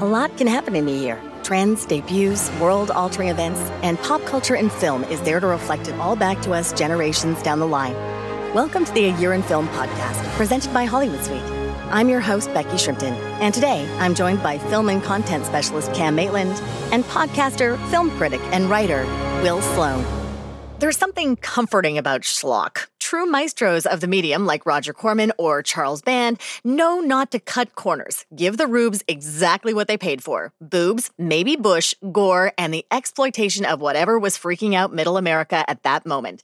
A lot can happen in a year. Trends, debuts, world-altering events, and pop culture and film is there to reflect it all back to us generations down the line. Welcome to the A Year in Film podcast, presented by Hollywood Suite. I'm your host, Becky Shrimpton, and today I'm joined by film and content specialist Cam Maitland and podcaster, film critic, and writer Will Sloan. There's something comforting about schlock. True maestros of the medium like Roger Corman or Charles Band know not to cut corners. Give the rubes exactly what they paid for. Boobs, maybe bush, gore, and the exploitation of whatever was freaking out middle America at that moment.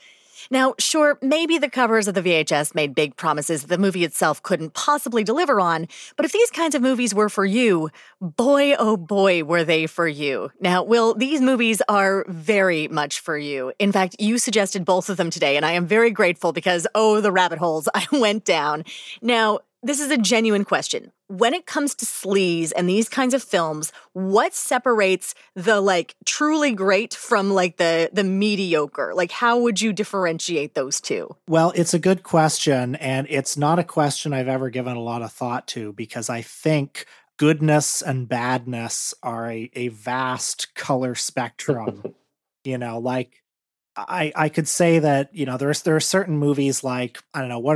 Now, sure, maybe the covers of the VHS made big promises the movie itself couldn't possibly deliver on, but if these kinds of movies were for you, boy, oh boy, were they for you. Now, Will, these movies are very much for you. In fact, you suggested both of them today, and I am very grateful because, oh, the rabbit holes I went down. Now, this is a genuine question. When it comes to sleaze and these kinds of films, what separates the, truly great from, the mediocre? How would you differentiate those two? Well, it's a good question, and it's not a question I've ever given a lot of thought to, because I think goodness and badness are a vast color spectrum. I could say that, there are certain movies what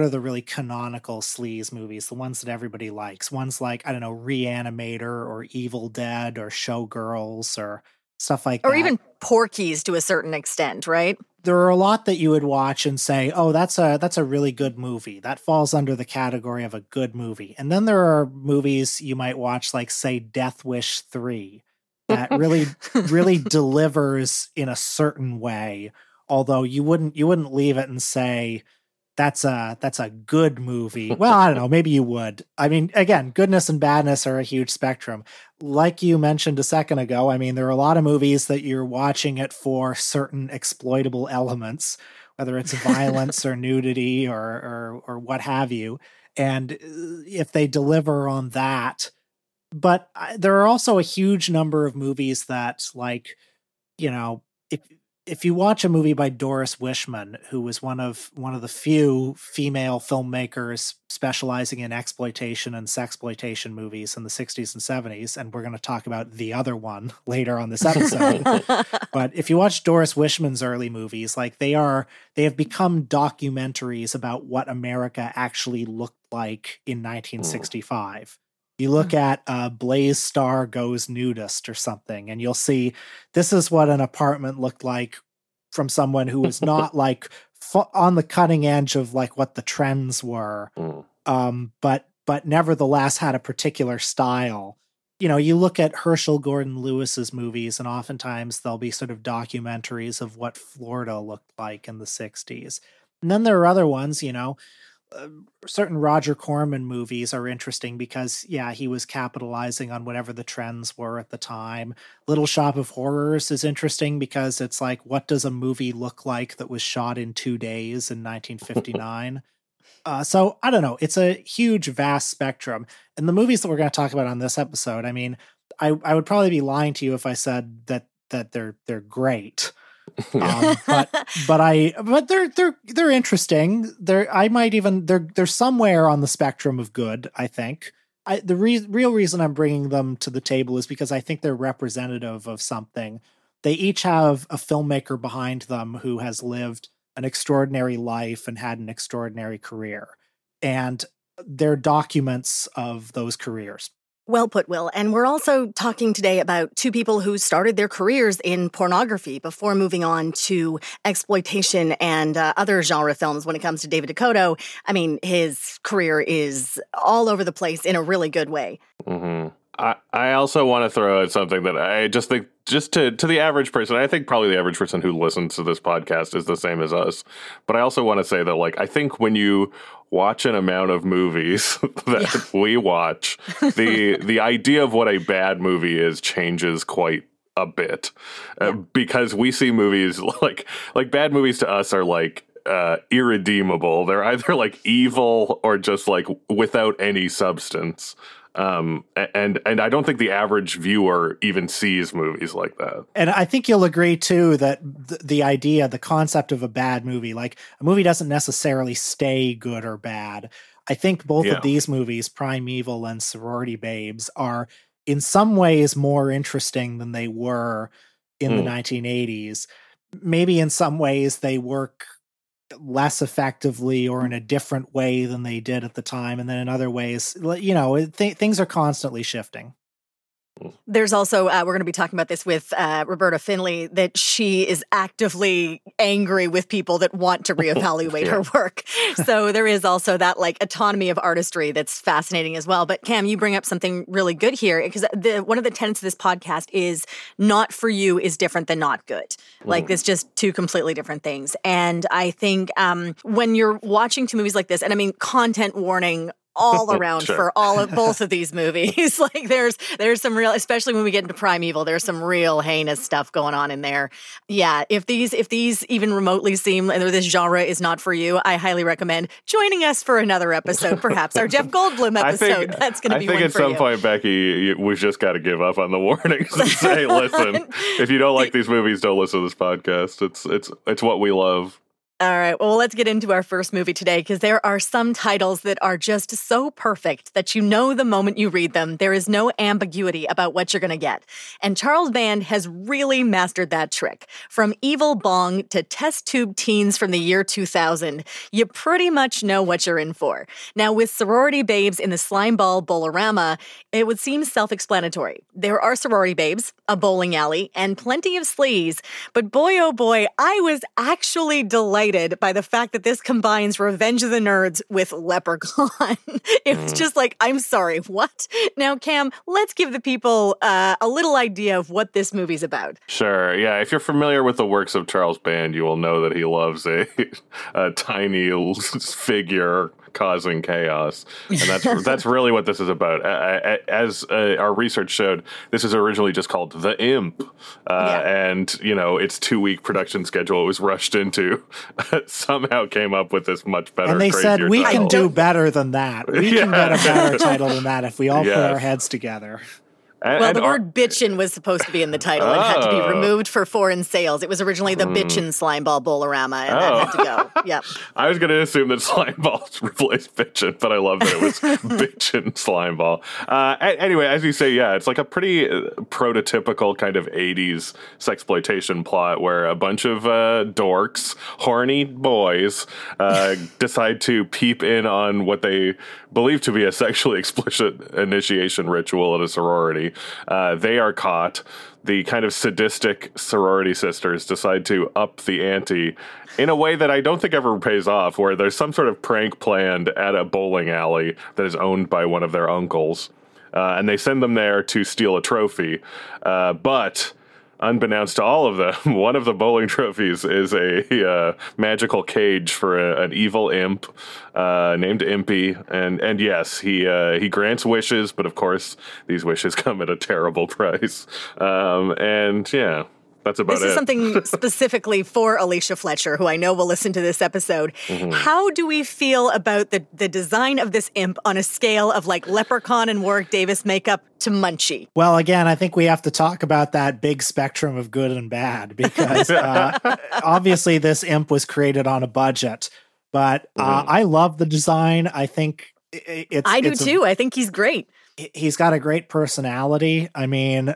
are the really canonical sleaze movies, the ones that everybody likes, ones Reanimator or Evil Dead or Showgirls or stuff like that. Or even Porky's to a certain extent, right? There are a lot that you would watch and say, oh, that's a really good movie. That falls under the category of a good movie. And then there are movies you might watch say Death Wish 3 that really delivers in a certain way. Although you wouldn't leave it and say that's a good movie. Well, I don't know, maybe you would. I mean, again, goodness and badness are a huge spectrum. Like you mentioned a second ago, I mean, there are a lot of movies that you're watching it for certain exploitable elements, whether it's violence or nudity or what have you. And if they deliver on that. But there are also a huge number of movies that if you watch a movie by Doris Wishman, who was one of the few female filmmakers specializing in exploitation and sexploitation movies in the 60s and 70s, and we're going to talk about the other one later on this episode. But if you watch Doris Wishman's early movies, they have become documentaries about what America actually looked like in 1965. You look at Blaze Starr Goes Nudist or something, and you'll see this is what an apartment looked like from someone who was not on the cutting edge of what the trends were, but nevertheless had a particular style. You look at Herschel Gordon Lewis's movies, and oftentimes there'll be sort of documentaries of what Florida looked like in the 60s. And then there are other ones, certain Roger Corman movies are interesting because, he was capitalizing on whatever the trends were at the time. Little Shop of Horrors is interesting because it's what does a movie look like that was shot in 2 days in 1959? So I don't know. It's a huge, vast spectrum. And the movies that we're going to talk about on this episode, I mean, I would probably be lying to you if I said that they're great. But they're interesting. They're somewhere on the spectrum of good. I think the real reason I'm bringing them to the table is because I think they're representative of something. They each have a filmmaker behind them who has lived an extraordinary life and had an extraordinary career, and they're documents of those careers. Well put, Will. And we're also talking today about two people who started their careers in pornography before moving on to exploitation and other genre films. When it comes to David DeCoteau, I mean, his career is all over the place in a really good way. Mm-hmm. I also want to throw out something that I just think, just to the average person, I think probably the average person who listens to this podcast is the same as us. But I also want to say that, I think when you watch an amount of movies that we watch, the idea of what a bad movie is changes quite a bit, because we see movies like bad movies to us are irredeemable. They're either evil or just without any substance. And I don't think the average viewer even sees movies like that. And I think you'll agree too that the concept of a bad movie, a movie doesn't necessarily stay good or bad. I think both of these movies, Prime Evil and Sorority Babes, are in some ways more interesting than they were in the 1980s. Maybe in some ways they work less effectively or in a different way than they did at the time. And then in other ways, you know, things are constantly shifting. There's also, we're going to be talking about this with Roberta Finley, that she is actively angry with people that want to reevaluate her work. So there is also that like autonomy of artistry that's fascinating as well. But Cam, you bring up something really good here, because one of the tenets of this podcast is not for you is different than not good. Like it's just two completely different things. And I think when you're watching two movies like this, and I mean, content warning all around for both of these movies. Like there's some real, especially when we get into Prime Evil, there's some real heinous stuff going on in there. Yeah, if these even remotely seem, and this genre is not for you, I highly recommend joining us for another episode, perhaps our Jeff Goldblum episode. That's going to be one for you. I think at some point, Becky, we've just got to give up on the warnings and say, listen, if you don't like these movies, don't listen to this podcast. It's what we love. All right, well, let's get into our first movie today, because there are some titles that are just so perfect that you know the moment you read them, there is no ambiguity about what you're going to get. And Charles Band has really mastered that trick. From Evil Bong to Test Tube Teens from the Year 2000, you pretty much know what you're in for. Now, with Sorority Babes in the Slimeball Bowl-O-Rama, it would seem self-explanatory. There are sorority babes, a bowling alley, and plenty of sleaze. But boy, oh boy, I was actually delighted by the fact that this combines Revenge of the Nerds with Leprechaun. It was just like, I'm sorry, what? Now, Cam, let's give the people a little idea of what this movie's about. Sure, yeah. If you're familiar with the works of Charles Band, you will know that he loves a tiny figure causing chaos, and that's really what this is about. As our research showed, this is originally just called The Imp, and you know, its 2-week production schedule it was rushed into somehow came up with this much better. And they said we title. Can do better than that. We can get a better title than that if we all put our heads together. Well, the word bitchin' was supposed to be in the title. It had to be removed for foreign sales. It was originally the bitchin' Slimeball Bowl-O-Rama, and that had to go. Yep. I was going to assume that Slimeball replaced bitchin', but I love that it was bitchin' Slimeball. Anyway, as you say, yeah, it's like a pretty prototypical kind of 80s sexploitation plot where a bunch of dorks, horny boys, decide to peep in on what they believed to be a sexually explicit initiation ritual at a sorority. They are caught. The kind of sadistic sorority sisters decide to up the ante in a way that I don't think ever pays off, where there's some sort of prank planned at a bowling alley that is owned by one of their uncles. And they send them there to steal a trophy. But unbeknownst to all of them, one of the bowling trophies is a magical cage for an evil imp named Impy. And yes, he grants wishes, but of course, these wishes come at a terrible price. That's about it. This is something specifically for Alicia Fletcher, who I know will listen to this episode. Mm-hmm. How do we feel about the design of this imp on a scale of like Leprechaun and Warwick Davis makeup to Munchie? Well, again, I think we have to talk about that big spectrum of good and bad, because obviously this imp was created on a budget, but I love the design. I think I do too. I think he's great. He's got a great personality. I mean,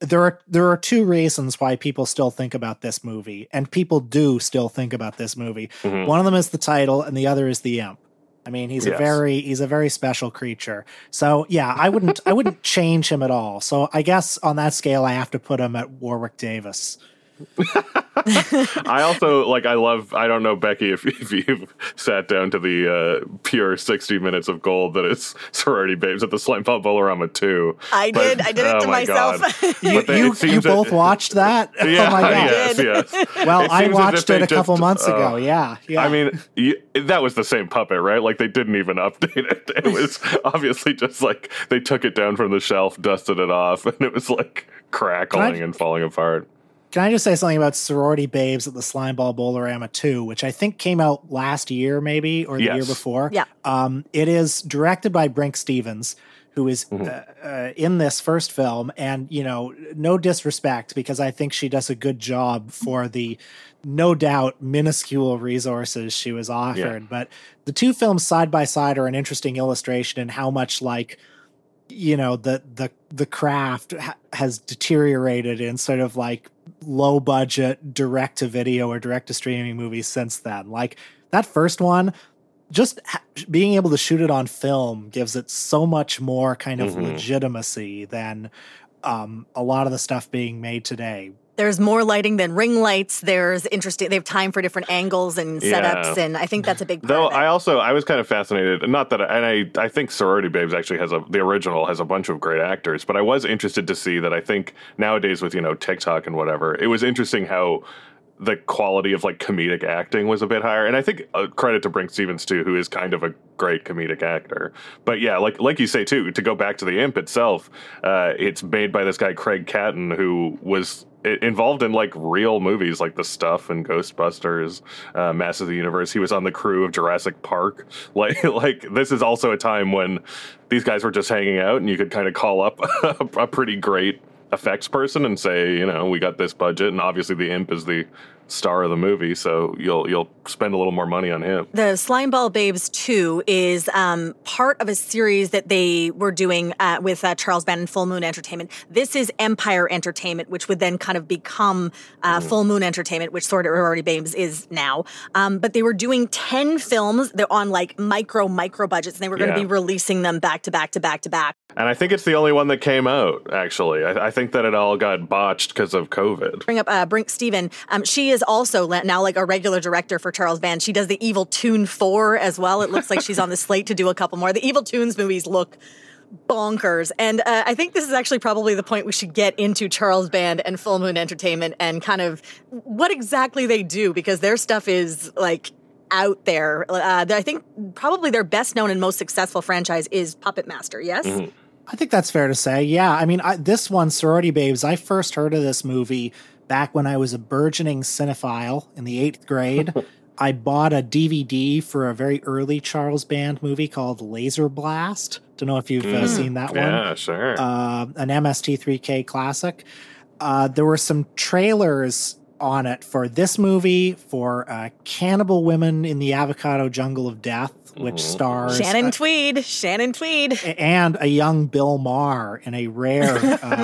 there are two reasons why people still think about this movie, and people do still think about this movie. Mm-hmm. One of them is the title, and the other is the imp. I mean, he's a very special creature. So yeah, I wouldn't change him at all. So I guess on that scale, I have to put him at Warwick Davis. I also I don't know, Becky, if you've sat down to the pure 60 minutes of gold that is Sorority Babes at the Slimeball Bowl-O-Rama 2 I did it to myself. You both watched that? Yeah, oh my God. Yes. Well, I watched it a couple months ago. Yeah. I mean, that was the same puppet, right? Like they didn't even update it. It was obviously just like they took it down from the shelf, dusted it off, and it was like crackling and falling apart. Can I just say something about Sorority Babes at the Slimeball Bowl-O-Rama 2, which I think came out last year maybe, or the year before? Yeah. It is directed by Brinke Stevens, who is in this first film. And, you know, no disrespect, because I think she does a good job for the no doubt minuscule resources she was offered. Yeah. But the two films side by side are an interesting illustration in how much like you know, the craft has deteriorated in sort of like low budget direct to video or direct to streaming movies since then. Like that first one, just being able to shoot it on film gives it so much more kind of legitimacy than a lot of the stuff being made today. There's more lighting than ring lights. There's interesting. They have time for different angles and setups, and I think that's a big part. Though I was kind of fascinated. Not that, I think Sorority Babes actually the original has a bunch of great actors, but I was interested to see that. I think nowadays with TikTok and whatever, it was interesting how the quality of like comedic acting was a bit higher. And I think credit to Brinke Stevens too, who is kind of a great comedic actor. But yeah, like you say too, to go back to The Imp itself, it's made by this guy Craig Catton, who was involved in like real movies like The Stuff and Ghostbusters, Masters of the Universe. He was on the crew of Jurassic Park. Like this is also a time when these guys were just hanging out, and you could kind of call up a pretty great effects person and say, we got this budget, and obviously The Imp is the star of the movie, so you'll spend a little more money on him. The Slimeball Babes 2 is part of a series that they were doing with Charles Band and Full Moon Entertainment. This is Empire Entertainment, which would then kind of become Full Moon Entertainment, which Sorority Babes is now. But they were doing 10 films that on like micro budgets, and they were going to be releasing them back to back to back to back. And I think it's the only one that came out, actually. I think that it all got botched because of COVID. Bring up Brinke Stevens. She is also now like a regular director for Charles Band. She does the Evil Toon 4 as well. It looks like she's on the slate to do a couple more. The Evil Toons movies look bonkers. And I think this is actually probably the point we should get into Charles Band and Full Moon Entertainment and kind of what exactly they do, because their stuff is like out there. I think probably their best known and most successful franchise is Puppet Master, yes? Mm-hmm. I think that's fair to say. Yeah. I mean, this one, Sorority Babes, I first heard of this movie back when I was a burgeoning cinephile in the 8th grade. I bought a DVD for a very early Charles Band movie called Laser Blast. Don't know if you've seen that one. Yeah, sure. An MST3K classic. There were some trailers on it for this movie, for Cannibal Women in the Avocado Jungle of Death, which stars Shannon Tweed and a young Bill Maher in a rare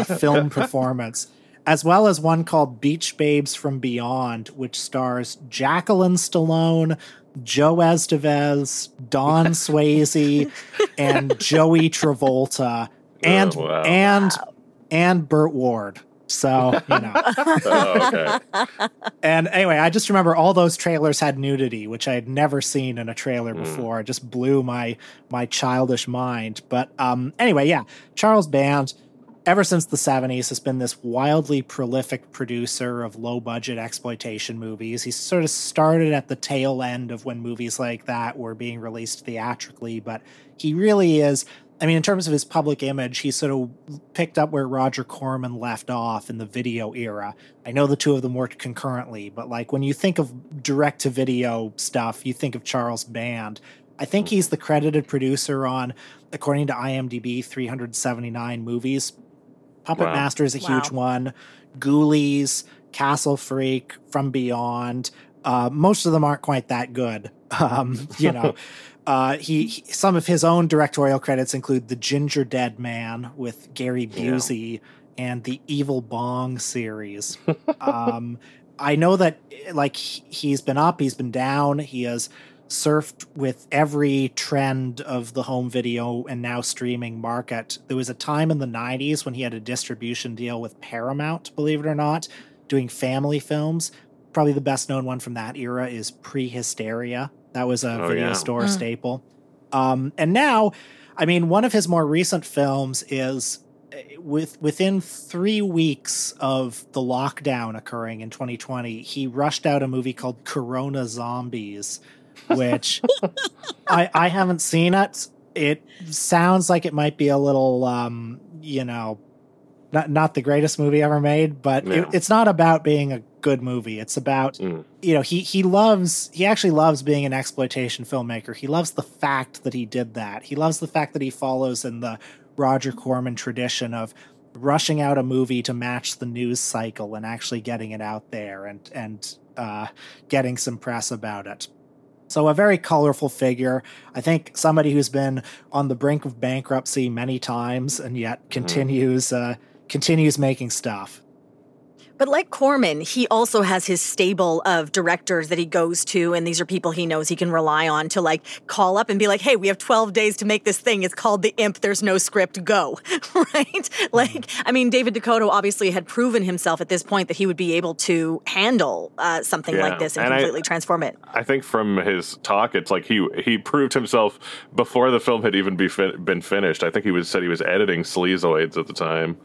film performance, as well as one called Beach Babes from Beyond, which stars Jacqueline Stallone, Joe Estevez, Don Swayze, and Joey Travolta, and and Burt Ward. So, okay. And anyway, I just remember all those trailers had nudity, which I had never seen in a trailer before. It just blew my childish mind. But anyway, yeah, Charles Band, ever since the 70s, has been this wildly prolific producer of low-budget exploitation movies. He sort of started at the tail end of when movies like that were being released theatrically, but he really is... I mean, in terms of his public image, he sort of picked up where Roger Corman left off in the video era. I know the two of them worked concurrently, but like when you think of direct-to-video stuff, you think of Charles Band. I think he's the credited producer on, according to IMDb, 379 movies. Puppet Master is a huge one. Ghoulies, Castle Freak, From Beyond. Most of them aren't quite that good, He some of his own directorial credits include The Ginger Dead Man with Gary Busey and the Evil Bong series. I know that like he's been up, he's been down, he has surfed with every trend of the home video and now streaming market. There was a time in the 90s when he had a distribution deal with Paramount, believe it or not, doing family films. Probably the best known one from that era is Pre-Hysteria. That was a video store staple. And now, I mean, one of his more recent films is within 3 weeks of the lockdown occurring in 2020, he rushed out a movie called Corona Zombies, which I haven't seen it. It sounds like it might be a little, not the greatest movie ever made, but it's not about being a good movie. It's about, he actually loves being an exploitation filmmaker. He loves the fact that he did that. He loves the fact that he follows in the Roger Corman tradition of rushing out a movie to match the news cycle and actually getting it out there and getting some press about it. So a very colorful figure. I think somebody who's been on the brink of bankruptcy many times and yet continues making stuff. But like Corman, he also has his stable of directors that he goes to, and these are people he knows he can rely on to, like, call up and be like, hey, we have 12 days to make this thing. It's called The Imp. There's no script. Go. Right? Like, I mean, David DeCoteau obviously had proven himself at this point that he would be able to handle something like this and completely transform it. I think from his talk, it's like he proved himself before the film had even been finished. I think he said he was editing Sleazoids at the time.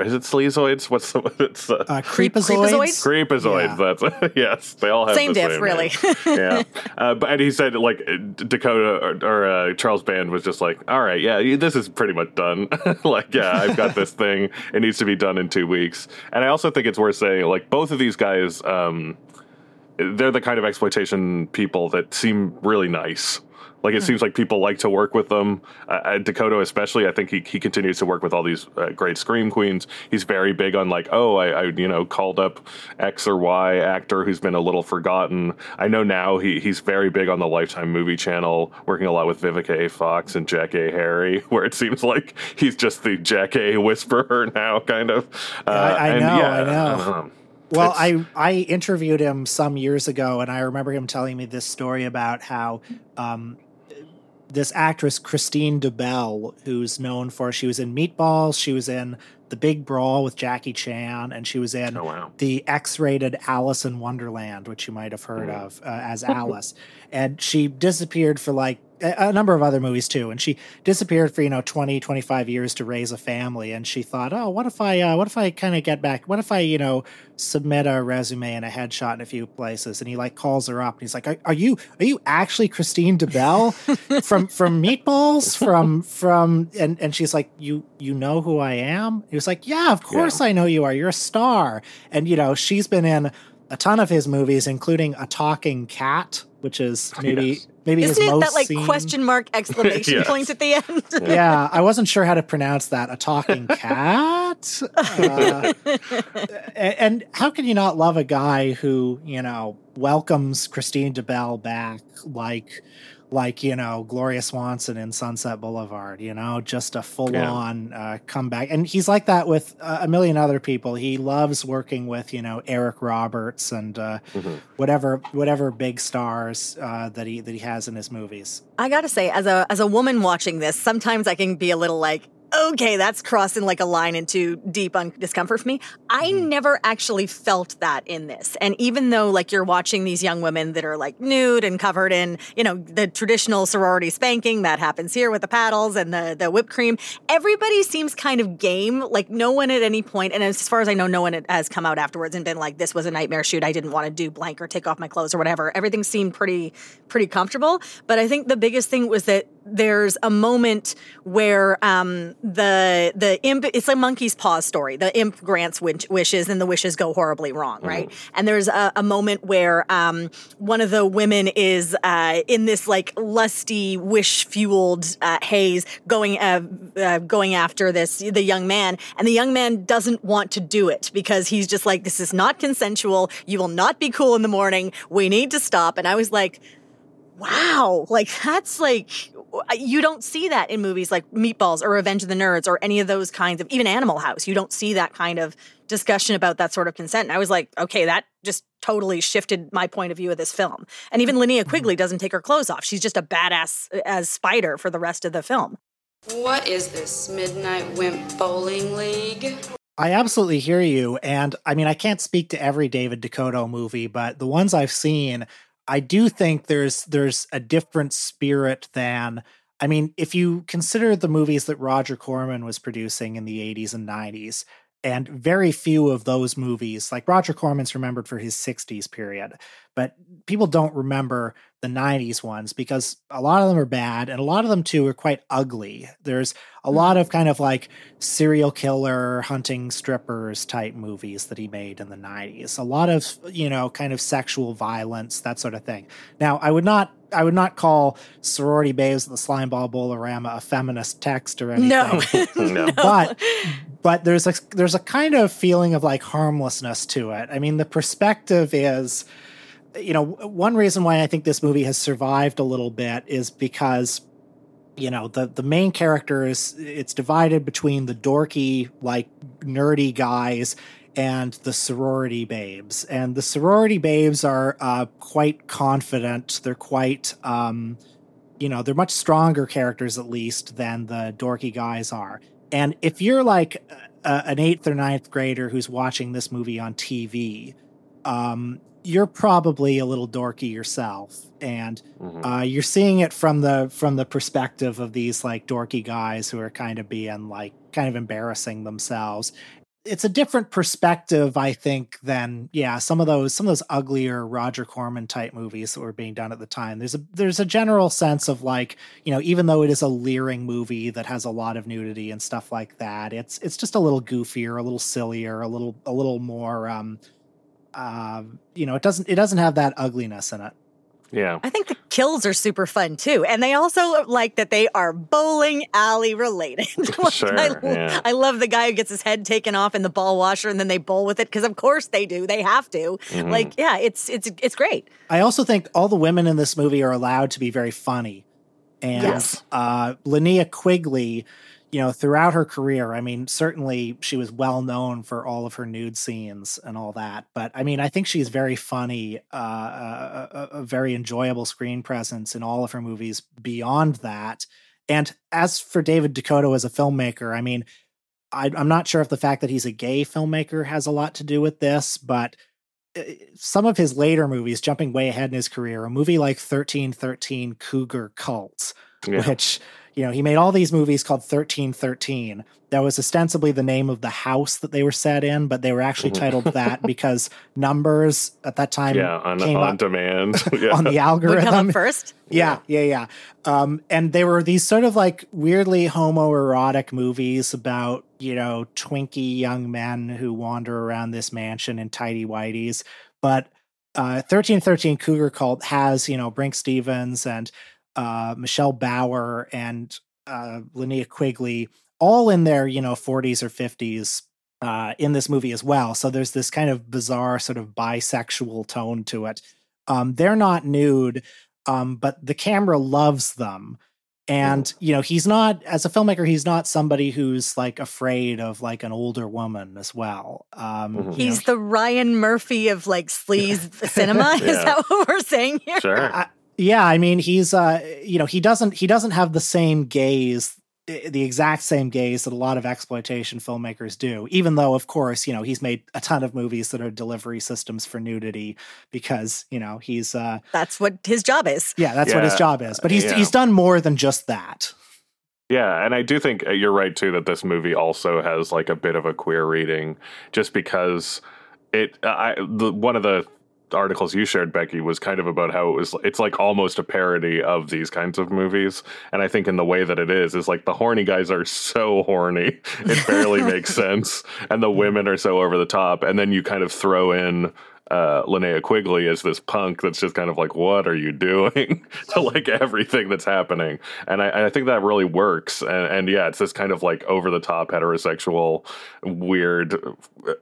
Is it Sleazoids? What's the one? It's Creepazoids? Creepazoids, yeah. That's yes. They all have the same really. Yeah. But he said, like, DeCoteau or Charles Band was just like, all right, yeah, this is pretty much done. Like, yeah, I've got this thing. It needs to be done in 2 weeks. And I also think it's worth saying, like, both of these guys, they're the kind of exploitation people that seem really nice. Like, it seems like people like to work with them. DeCoteau especially, I think he continues to work with all these great Scream Queens. He's very big on, like, oh, I called up X or Y actor who's been a little forgotten. I know now he's very big on the Lifetime Movie Channel, working a lot with Vivica A. Fox and Jack A. Harry, where it seems like he's just the Jack A. whisperer now, kind of. I know. Well, I interviewed him some years ago, and I remember him telling me this story about how... this actress, Christine DeBell, who's known for, she was in Meatballs, she was in The Big Brawl with Jackie Chan, and she was in the X-rated Alice in Wonderland, which you might have heard of as Alice. And she disappeared for like a number of other movies too. And she disappeared for, 20, 25 years to raise a family. And she thought, oh, what if I submit a resume and a headshot in a few places. And he like calls her up and he's like, are you actually Christine DeBell from Meatballs and she's like, you know who I am? He was like, yeah, of course I know you are. You're a star. And, she's been in a ton of his movies, including A Talking Cat, which is maybe isn't his most that like seen... question mark exclamation point at the end? Yeah, I wasn't sure how to pronounce that. A Talking Cat? And how can you not love a guy who, welcomes Christine DeBell back like Gloria Swanson in Sunset Boulevard, just a full-on comeback. And he's like that with a million other people. He loves working with, Eric Roberts and whatever big stars that he has in his movies. I got to say, as a woman watching this, sometimes I can be a little like, okay, that's crossing like a line into deep discomfort for me. I never actually felt that in this. And even though like you're watching these young women that are like nude and covered in, the traditional sorority spanking that happens here with the paddles and the whipped cream, everybody seems kind of game. Like no one at any point, and as far as I know, no one has come out afterwards and been like, this was a nightmare shoot. I didn't want to do blank or take off my clothes or whatever. Everything seemed pretty comfortable. But I think the biggest thing was that there's a moment where the imp, it's a monkey's paw story. The imp grants wishes and the wishes go horribly wrong, right? And there's a moment where one of the women is in this like lusty, wish-fueled haze going after the young man. And the young man doesn't want to do it because he's just like, this is not consensual. You will not be cool in the morning. We need to stop. And I was like, wow, like that's like, you don't see that in movies like Meatballs or Revenge of the Nerds or any of those kinds of, even Animal House. You don't see that kind of discussion about that sort of consent. And I was like, okay, that just totally shifted my point of view of this film. And even Linnea Quigley doesn't take her clothes off. She's just a badass as Spider for the rest of the film. What is this, Midnight Wimp Bowling League? I absolutely hear you. And I mean, I can't speak to every David DeCoteau movie, but the ones I've seen, I do think there's a different spirit than, I mean, if you consider the movies that Roger Corman was producing in the 80s and 90s, and very few of those movies, like Roger Corman's remembered for his 60s period, but people don't remember the 90s ones because a lot of them are bad and a lot of them too are quite ugly. There's a lot of kind of like serial killer hunting strippers type movies that he made in the 90s. A lot of, kind of sexual violence, that sort of thing. Now, I would not call Sorority Babes at the Slimeball Bowl-O-Rama a feminist text or anything. No. But there's a kind of feeling of like harmlessness to it. I mean, the perspective is you know, one reason why I think this movie has survived a little bit is because, you know, the main character is, it's divided between the dorky, like, nerdy guys and the sorority babes. And the sorority babes are quite confident. They're quite, you know, they're much stronger characters, at least, than the dorky guys are. And if you're, like, an 8th or 9th grader who's watching this movie on TV, you're probably a little dorky yourself, and you're seeing it from the perspective of these, like, dorky guys who are kind of being, like, kind of embarrassing themselves. It's a different perspective, I think, than some of those uglier Roger Corman type movies that were being done at the time. There's a general sense of, like, you know, even though it is a leering movie that has a lot of nudity and stuff like that, it's just a little goofier, a little sillier, a little more. You know, it doesn't have that ugliness in it. Yeah. I think the kills are super fun too. And they also like that they are bowling alley related. Like, sure, I love the guy who gets his head taken off in the ball washer and then they bowl with it. 'Cause of course they do. They have to. Mm-hmm. Like, yeah, it's great. I also think all the women in this movie are allowed to be very funny. And, yes. Linnea Quigley, you know, throughout her career, I mean, certainly she was well known for all of her nude scenes and all that. But I mean, I think she's very funny, a very enjoyable screen presence in all of her movies beyond that. And as for David DeCoteau as a filmmaker, I mean, I'm not sure if the fact that he's a gay filmmaker has a lot to do with this, but some of his later movies, jumping way ahead in his career, a movie like 1313 Cougar Cult, which... You know, he made all these movies called 1313. That was ostensibly the name of the house that they were set in, but they were actually titled that because numbers at that time came on up demand on the algorithm. Would come up first? Yeah. And they were these sort of, like, weirdly homoerotic movies about, you know, twinky young men who wander around this mansion in tidy whities. But 1313 Cougar Cult has, you know, Brinke Stevens and Michelle Bauer and Linnea Quigley, all in their, you know, 40s or 50s in this movie as well. So there's this kind of bizarre sort of bisexual tone to it. They're not nude, but the camera loves them. And, you know, he's not, as a filmmaker, he's not somebody who's, like, afraid of, like, an older woman as well. He's the Ryan Murphy of, like, sleaze cinema. Is that what we're saying here? Sure. Yeah, I mean, he's, you know, he doesn't have the same gaze, the exact same gaze that a lot of exploitation filmmakers do, even though, of course, you know, he's made a ton of movies that are delivery systems for nudity because, you know, he's... that's what his job is. Yeah, that's what his job is. But he's done more than just that. Yeah, and I do think you're right, too, that this movie also has, like, a bit of a queer reading just because it... one of the articles you shared, Becky, was kind of about how it's like almost a parody of these kinds of movies, and I think in the way that it is like the horny guys are so horny it barely makes sense, and the women are so over the top, and then you kind of throw in Linnea Quigley as this punk that's just kind of like, what are you doing? To, like, everything that's happening. And I think that really works. And yeah, it's this kind of, like, over-the-top heterosexual weird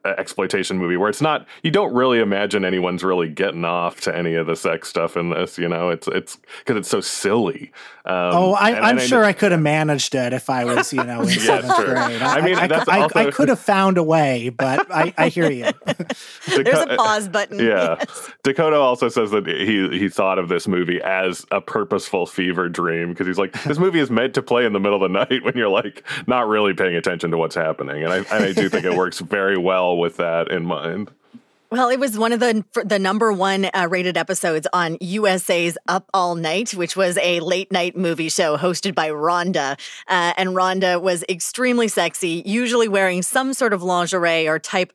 exploitation movie where it's not, you don't really imagine anyone's really getting off to any of the sex stuff in this, you know, it's because it's so silly. I'm sure I could have managed it if I was, you know, in 7th grade. I could have found a way, but I hear you. There's a pause button. Yeah. Yes. Dakota also says that he thought of this movie as a purposeful fever dream because he's like, this movie is meant to play in the middle of the night when you're, like, not really paying attention to what's happening. And I do think it works very well with that in mind. Well, it was one of the number one rated episodes on USA's Up All Night, which was a late night movie show hosted by Rhonda. And Rhonda was extremely sexy, usually wearing some sort of lingerie or tight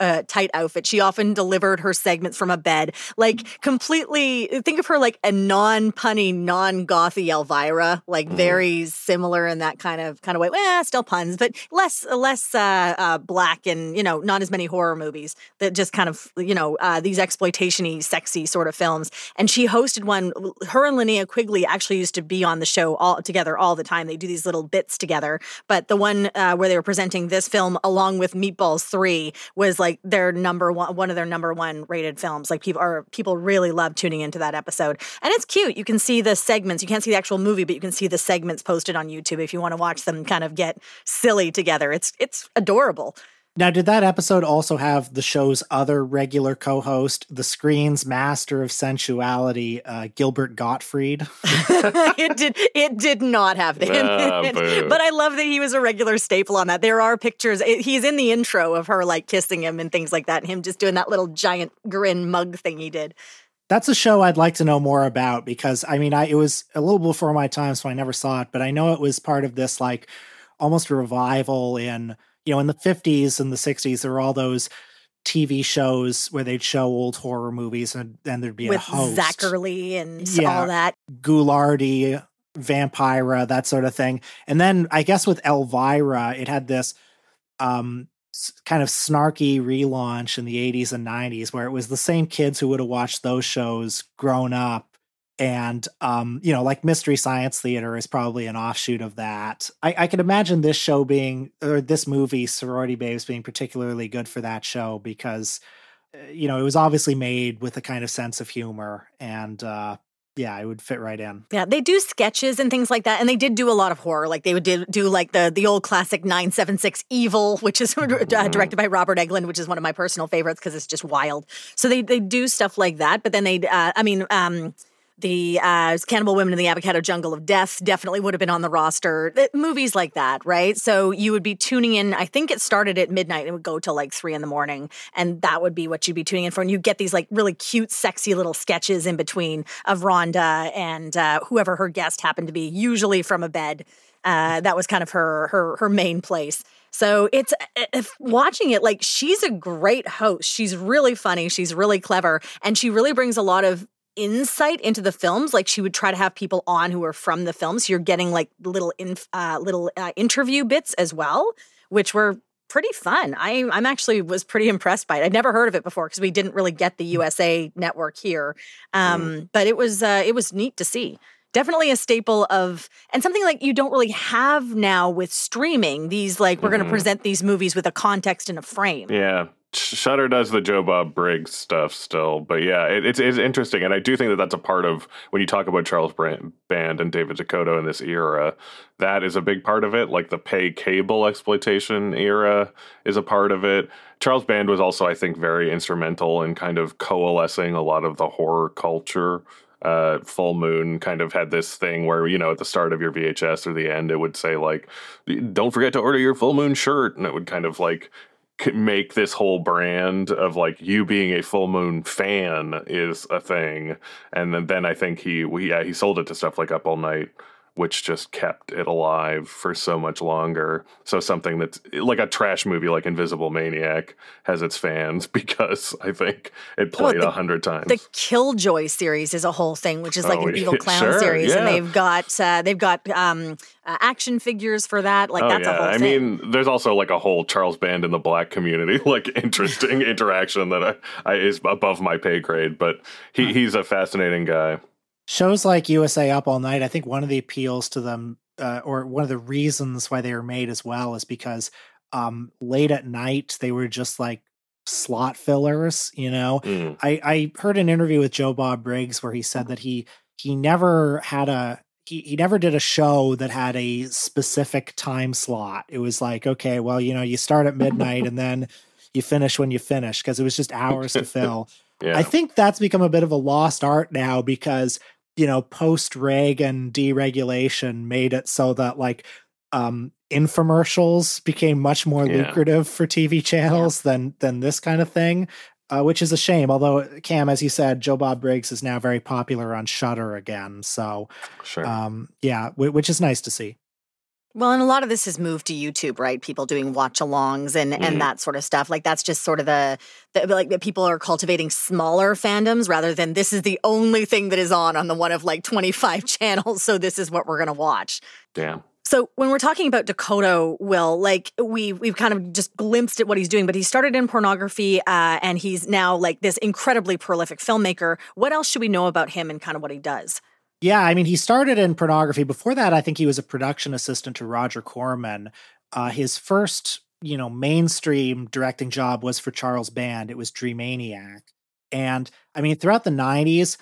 outfit. She often delivered her segments from a bed, like, completely, think of her like a non-punny, non-gothy Elvira, like very similar in that kind of way. Well, still puns, but less black and, you know, not as many horror movies that just kind of, you know, know, these exploitation-y, sexy sort of films. And she hosted one. Her and Linnea Quigley actually used to be on the show all together all the time. They do these little bits together. But the one where they were presenting this film along with Meatballs 3 was like their one of their number one rated films. Like people really love tuning into that episode. And it's cute. You can see the segments. You can't see the actual movie, but you can see the segments posted on YouTube if you want to watch them kind of get silly together. It's adorable. Now, did that episode also have the show's other regular co-host, the screen's master of sensuality, Gilbert Gottfried? It did not have him. But I love that he was a regular staple on that. There are pictures. He's in the intro of her, like, kissing him and things like that, and him just doing that little giant grin mug thing he did. That's a show I'd like to know more about because, I mean, it was a little before my time, so I never saw it. But I know it was part of this, like, almost revival in... You know, in the 50s and the 60s, there were all those TV shows where they'd show old horror movies and then there'd be a host. With Zachary and all that. Goulardi, Vampira, that sort of thing. And then I guess with Elvira, it had this kind of snarky relaunch in the 80s and 90s where it was the same kids who would have watched those shows grown up. And, you know, like Mystery Science Theater is probably an offshoot of that. I can imagine this show being, or this movie, Sorority Babes, being particularly good for that show because, you know, it was obviously made with a kind of sense of humor and, yeah, it would fit right in. Yeah, they do sketches and things like that, and they did do a lot of horror. Like, they would do like, the old classic 976 Evil, which is directed by Robert Englund, which is one of my personal favorites because it's just wild. So they do stuff like that, but then the Cannibal Women in the Avocado Jungle of Death definitely would have been on the roster. Movies like that, right? So you would be tuning in. I think it started at midnight. It would go till like 3 a.m. And that would be what you'd be tuning in for. And you get these like really cute, sexy little sketches in between of Rhonda and whoever her guest happened to be, usually from a bed. That was kind of her main place. So it's watching it, like, she's a great host. She's really funny. She's really clever. And she really brings a lot of insight into the films. Like, she would try to have people on who are from the films. So you're getting like little interview bits as well, which were pretty fun. I'm actually was pretty impressed by it. I'd never heard of it before because we didn't really get the USA network here. But it was neat to see. Definitely a staple of, and something like you don't really have now with streaming. These, like, we're going to present these movies with a context and a frame. Yeah. Shudder does the Joe Bob Briggs stuff still, but yeah, it's interesting, and I do think that that's a part of when you talk about Charles Band and David DeCoteau in this era. That is a big part of it. Like, the pay cable exploitation era is a part of it. Charles Band was also, I think, very instrumental in kind of coalescing a lot of the horror culture. Full Moon kind of had this thing where, you know, at the start of your VHS or the end, it would say like, "Don't forget to order your Full Moon shirt," and it would kind of like could make this whole brand of like you being a Full Moon fan is a thing. And then I think he sold it to stuff like Up All Night, which just kept it alive for so much longer. So something that's like a trash movie like Invisible Maniac has its fans because I think it played 100 times. The Killjoy series is a whole thing, which is like an evil clown series. Yeah. And they've got action figures for that. Like, that's a whole thing. I mean, there's also like a whole Charles Band in the black community, like interesting interaction that is above my pay grade, but he's a fascinating guy. Shows like USA Up All Night, I think one of the appeals to them, or one of the reasons why they were made as well, is because late at night, they were just like slot fillers, you know? Mm. I heard an interview with Joe Bob Briggs where he said that he never did a show that had a specific time slot. It was like, okay, well, you know, you start at midnight and then you finish when you finish, because it was just hours to fill. Yeah. I think that's become a bit of a lost art now because, you know, post-Reagan deregulation made it so that, like, infomercials became much more lucrative for TV channels than this kind of thing, which is a shame. Although, Cam, as you said, Joe Bob Briggs is now very popular on Shudder again. So, sure. Which is nice to see. Well, and a lot of this has moved to YouTube, right? People doing watch-alongs and that sort of stuff. Like, that's just sort of the people are cultivating smaller fandoms rather than this is the only thing that is on the one of like 25 channels, so this is what we're going to watch. Damn. Yeah. So when we're talking about DeCoteau, Will, like we've kind of just glimpsed at what he's doing, but he started in pornography and he's now like this incredibly prolific filmmaker. What else should we know about him and kind of what he does? Yeah, I mean, he started in pornography. Before that, I think he was a production assistant to Roger Corman. His first, mainstream directing job was for Charles Band. It was Dreamaniac. And I mean, throughout the 90s,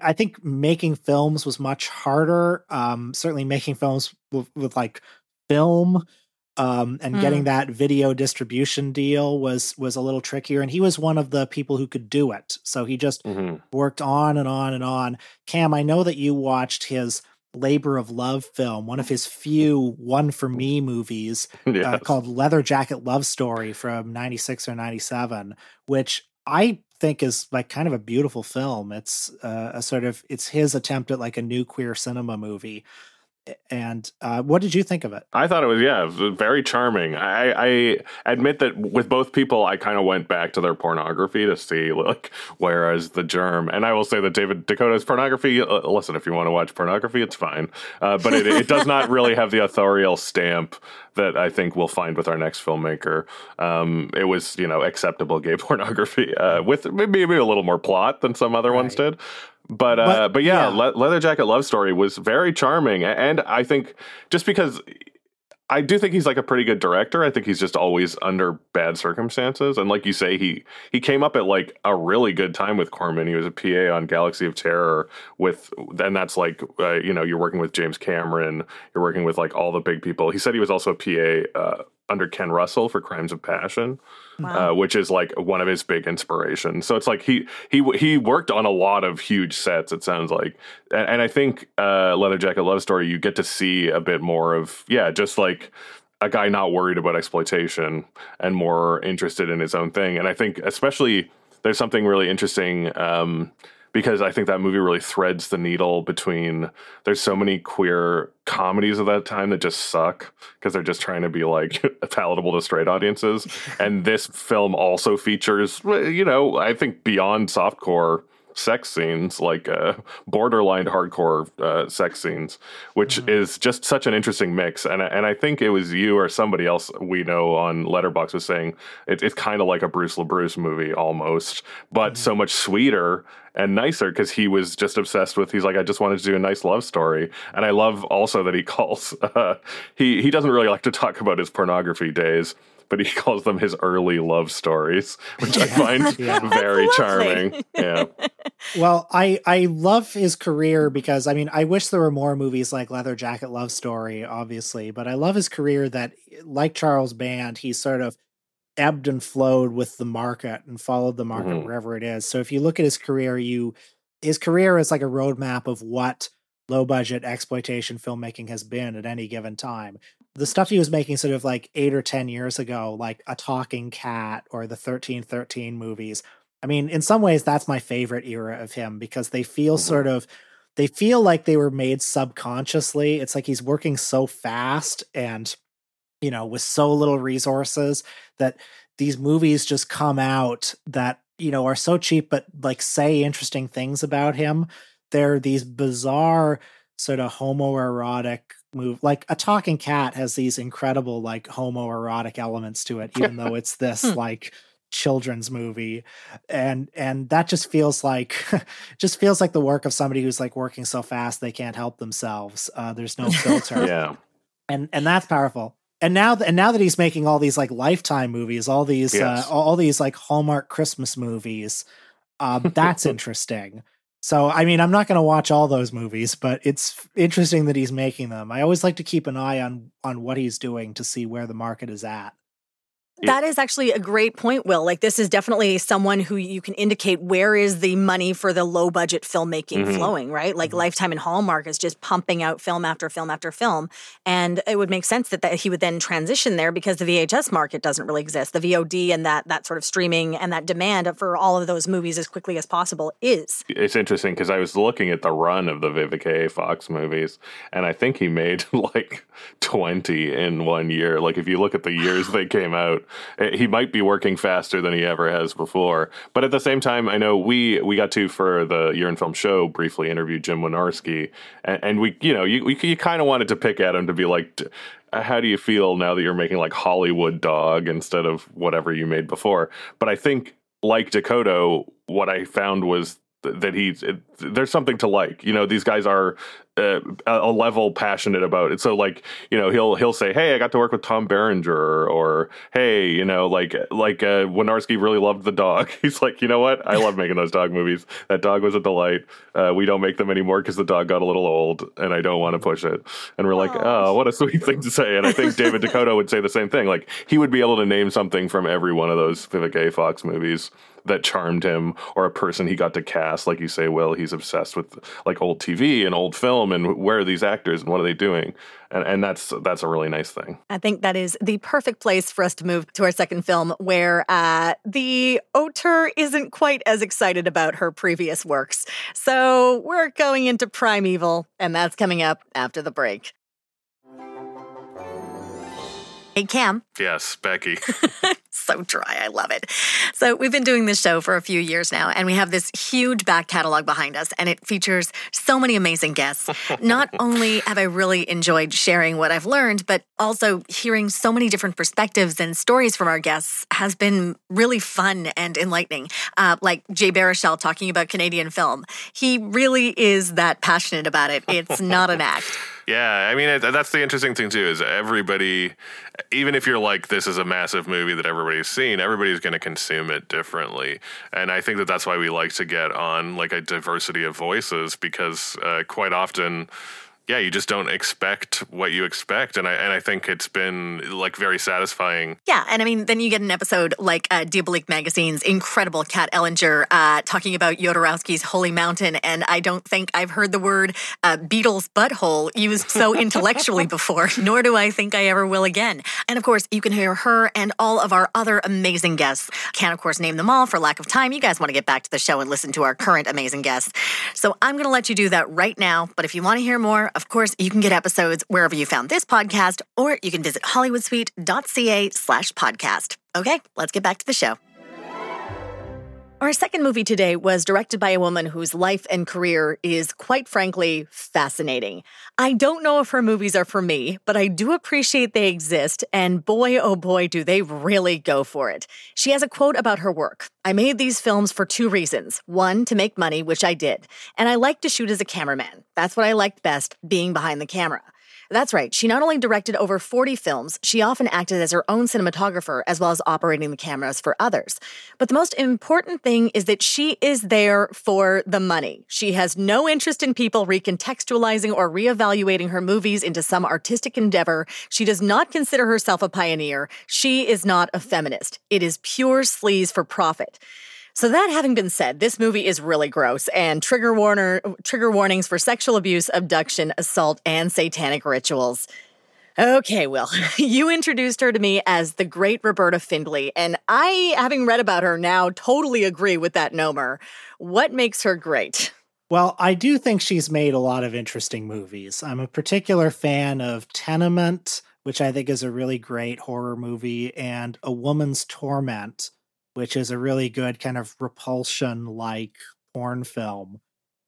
I think making films was much harder. Certainly making films with like film and getting that video distribution deal was a little trickier. And he was one of the people who could do it. So he just worked on and on and on. Cam, I know that you watched his Labor of Love film, one of his few One for Me movies called Leather Jacket Love Story from 96 or 97, which I think is like kind of a beautiful film. It's it's his attempt at like a new queer cinema movie. And what did you think of it? I thought it was, very charming. I admit that with both people, I kind of went back to their pornography to see, like, where is the germ? And I will say that David DeCoteau's pornography, listen, if you want to watch pornography, it's fine. But it does not really have the authorial stamp that I think we'll find with our next filmmaker. It was, acceptable gay pornography with maybe a little more plot than some other ones did. But Leather Jacket Love Story was very charming. And I think just because I do think he's like a pretty good director, I think he's just always under bad circumstances. And like you say, he came up at like a really good time with Corman. He was a PA on Galaxy of Terror and that's like, you're working with James Cameron, you're working with like all the big people. He said he was also a PA under Ken Russell for Crimes of Passion, which is like one of his big inspirations. So it's like he worked on a lot of huge sets, it sounds like. And I think Leather Jacket Love Story, you get to see a bit more of, just like a guy not worried about exploitation and more interested in his own thing. And I think especially there's something really interesting because I think that movie really threads the needle between, there's so many queer comedies of that time that just suck because they're just trying to be like palatable to straight audiences. And this film also features, I think beyond softcore sex scenes, like borderline hardcore sex scenes, which is just such an interesting mix. And I think it was you or somebody else we know on Letterboxd was saying it's kind of like a Bruce LaBruce movie almost, but so much sweeter and nicer because he was just obsessed with, he's like, I just wanted to do a nice love story. And I love also that he calls, he doesn't really like to talk about his pornography days, but he calls them his early love stories, which I find very charming. Yeah. Well, I love his career because, I mean, I wish there were more movies like Leather Jacket Love Story, obviously, but I love his career that, like Charles Band, he sort of ebbed and flowed with the market and followed the market wherever it is. So if you look at his career, his career is like a roadmap of what low budget exploitation filmmaking has been at any given time. The stuff he was making sort of like 8 or 10 years ago, like A Talking Cat or the 1313 movies. I mean, in some ways that's my favorite era of him because they feel like they were made subconsciously. It's like he's working so fast and with so little resources that these movies just come out that, are so cheap, but like say interesting things about him. They're these bizarre sort of homoerotic move. Like A Talking Cat has these incredible like homoerotic elements to it, even though it's this like children's movie. And that just feels like the work of somebody who's like working so fast, they can't help themselves. There's no filter. And that's powerful. And now that he's making all these like Lifetime movies, all these like Hallmark Christmas movies, that's interesting. So, I mean, I'm not going to watch all those movies, but it's interesting that he's making them. I always like to keep an eye on what he's doing to see where the market is at. That is actually a great point, Will. Like, this is definitely someone who you can indicate where is the money for the low-budget filmmaking flowing, right? Like, Lifetime and Hallmark is just pumping out film after film after film. And it would make sense that he would then transition there because the VHS market doesn't really exist. The VOD and that sort of streaming and that demand for all of those movies as quickly as possible is. It's interesting because I was looking at the run of the Vivica A. Fox movies, and I think he made, like, 20 in 1 year. Like, if you look at the years they came out, out. He might be working faster than he ever has before. But at the same time, I know we got to, for the Year in Film show, briefly interview Jim Wynorski. And we, you know, you kind of wanted to pick at him to be like, how do you feel now that you're making like Hollywood Dog instead of whatever you made before? But I think, like DeCoteau, what I found was that there's something to like. You know, these guys are a level passionate about it. So, like, you know, he'll say, hey, I got to work with Tom Berenger, or hey, you know, like Wynorski really loved The Dog. He's like, you know what? I love making those dog movies. That dog was a delight. We don't make them anymore because the dog got a little old and I don't want to push it. And we're like, oh, what a sweet thing to say. And I think David DeCoteau would say the same thing. Like, he would be able to name something from every one of those Vivica A. Fox movies that charmed him, or a person he got to cast. Like you say, Will, he's obsessed with like old TV and old film, and where are these actors and what are they doing? And that's a really nice thing. I think that is the perfect place for us to move to our second film, where the auteur isn't quite as excited about her previous works. So we're going into Prime Evil, and that's coming up after the break. Hey, Cam. Yes, Becky. So dry. I love it. So we've been doing this show for a few years now, and we have this huge back catalog behind us, and it features so many amazing guests. Not only have I really enjoyed sharing what I've learned, but also hearing so many different perspectives and stories from our guests has been really fun and enlightening. Like Jay Baruchel talking about Canadian film. He really is that passionate about it. It's not an act. Yeah, I mean, that's the interesting thing, too, is everybody, even if you're like, this is a massive movie that everybody's seen, everybody's going to consume it differently. And I think that that's why we like to get on, like, a diversity of voices, because quite often, yeah, you just don't expect what you expect. And I think it's been, like, very satisfying. Yeah, and I mean, then you get an episode like Diabolique Magazine's incredible Kat Ellinger talking about Jodorowsky's Holy Mountain, and I don't think I've heard the word Beatles butthole used so intellectually before, nor do I think I ever will again. And, of course, you can hear her and all of our other amazing guests. Can't, of course, name them all for lack of time. You guys want to get back to the show and listen to our current amazing guests. So I'm going to let you do that right now, but if you want to hear more, of course, you can get episodes wherever you found this podcast, or you can visit hollywoodsuite.ca/podcast. Okay, let's get back to the show. Our second movie today was directed by a woman whose life and career is, quite frankly, fascinating. I don't know if her movies are for me, but I do appreciate they exist, and boy, oh boy, do they really go for it. She has a quote about her work. I made these films for two reasons. One, to make money, which I did. And I like to shoot as a cameraman. That's what I liked best, being behind the camera. That's right. She not only directed over 40 films, she often acted as her own cinematographer as well as operating the cameras for others. But the most important thing is that she is there for the money. She has no interest in people recontextualizing or reevaluating her movies into some artistic endeavor. She does not consider herself a pioneer. She is not a feminist. It is pure sleaze for profit. So that having been said, this movie is really gross, and trigger warnings for sexual abuse, abduction, assault, and satanic rituals. Okay, Will, you introduced her to me as the great Roberta Findlay, and I, having read about her now, totally agree with that nomer. What makes her great? Well, I do think she's made a lot of interesting movies. I'm a particular fan of Tenement, which I think is a really great horror movie, and A Woman's Torment, which is a really good kind of Repulsion-like porn film.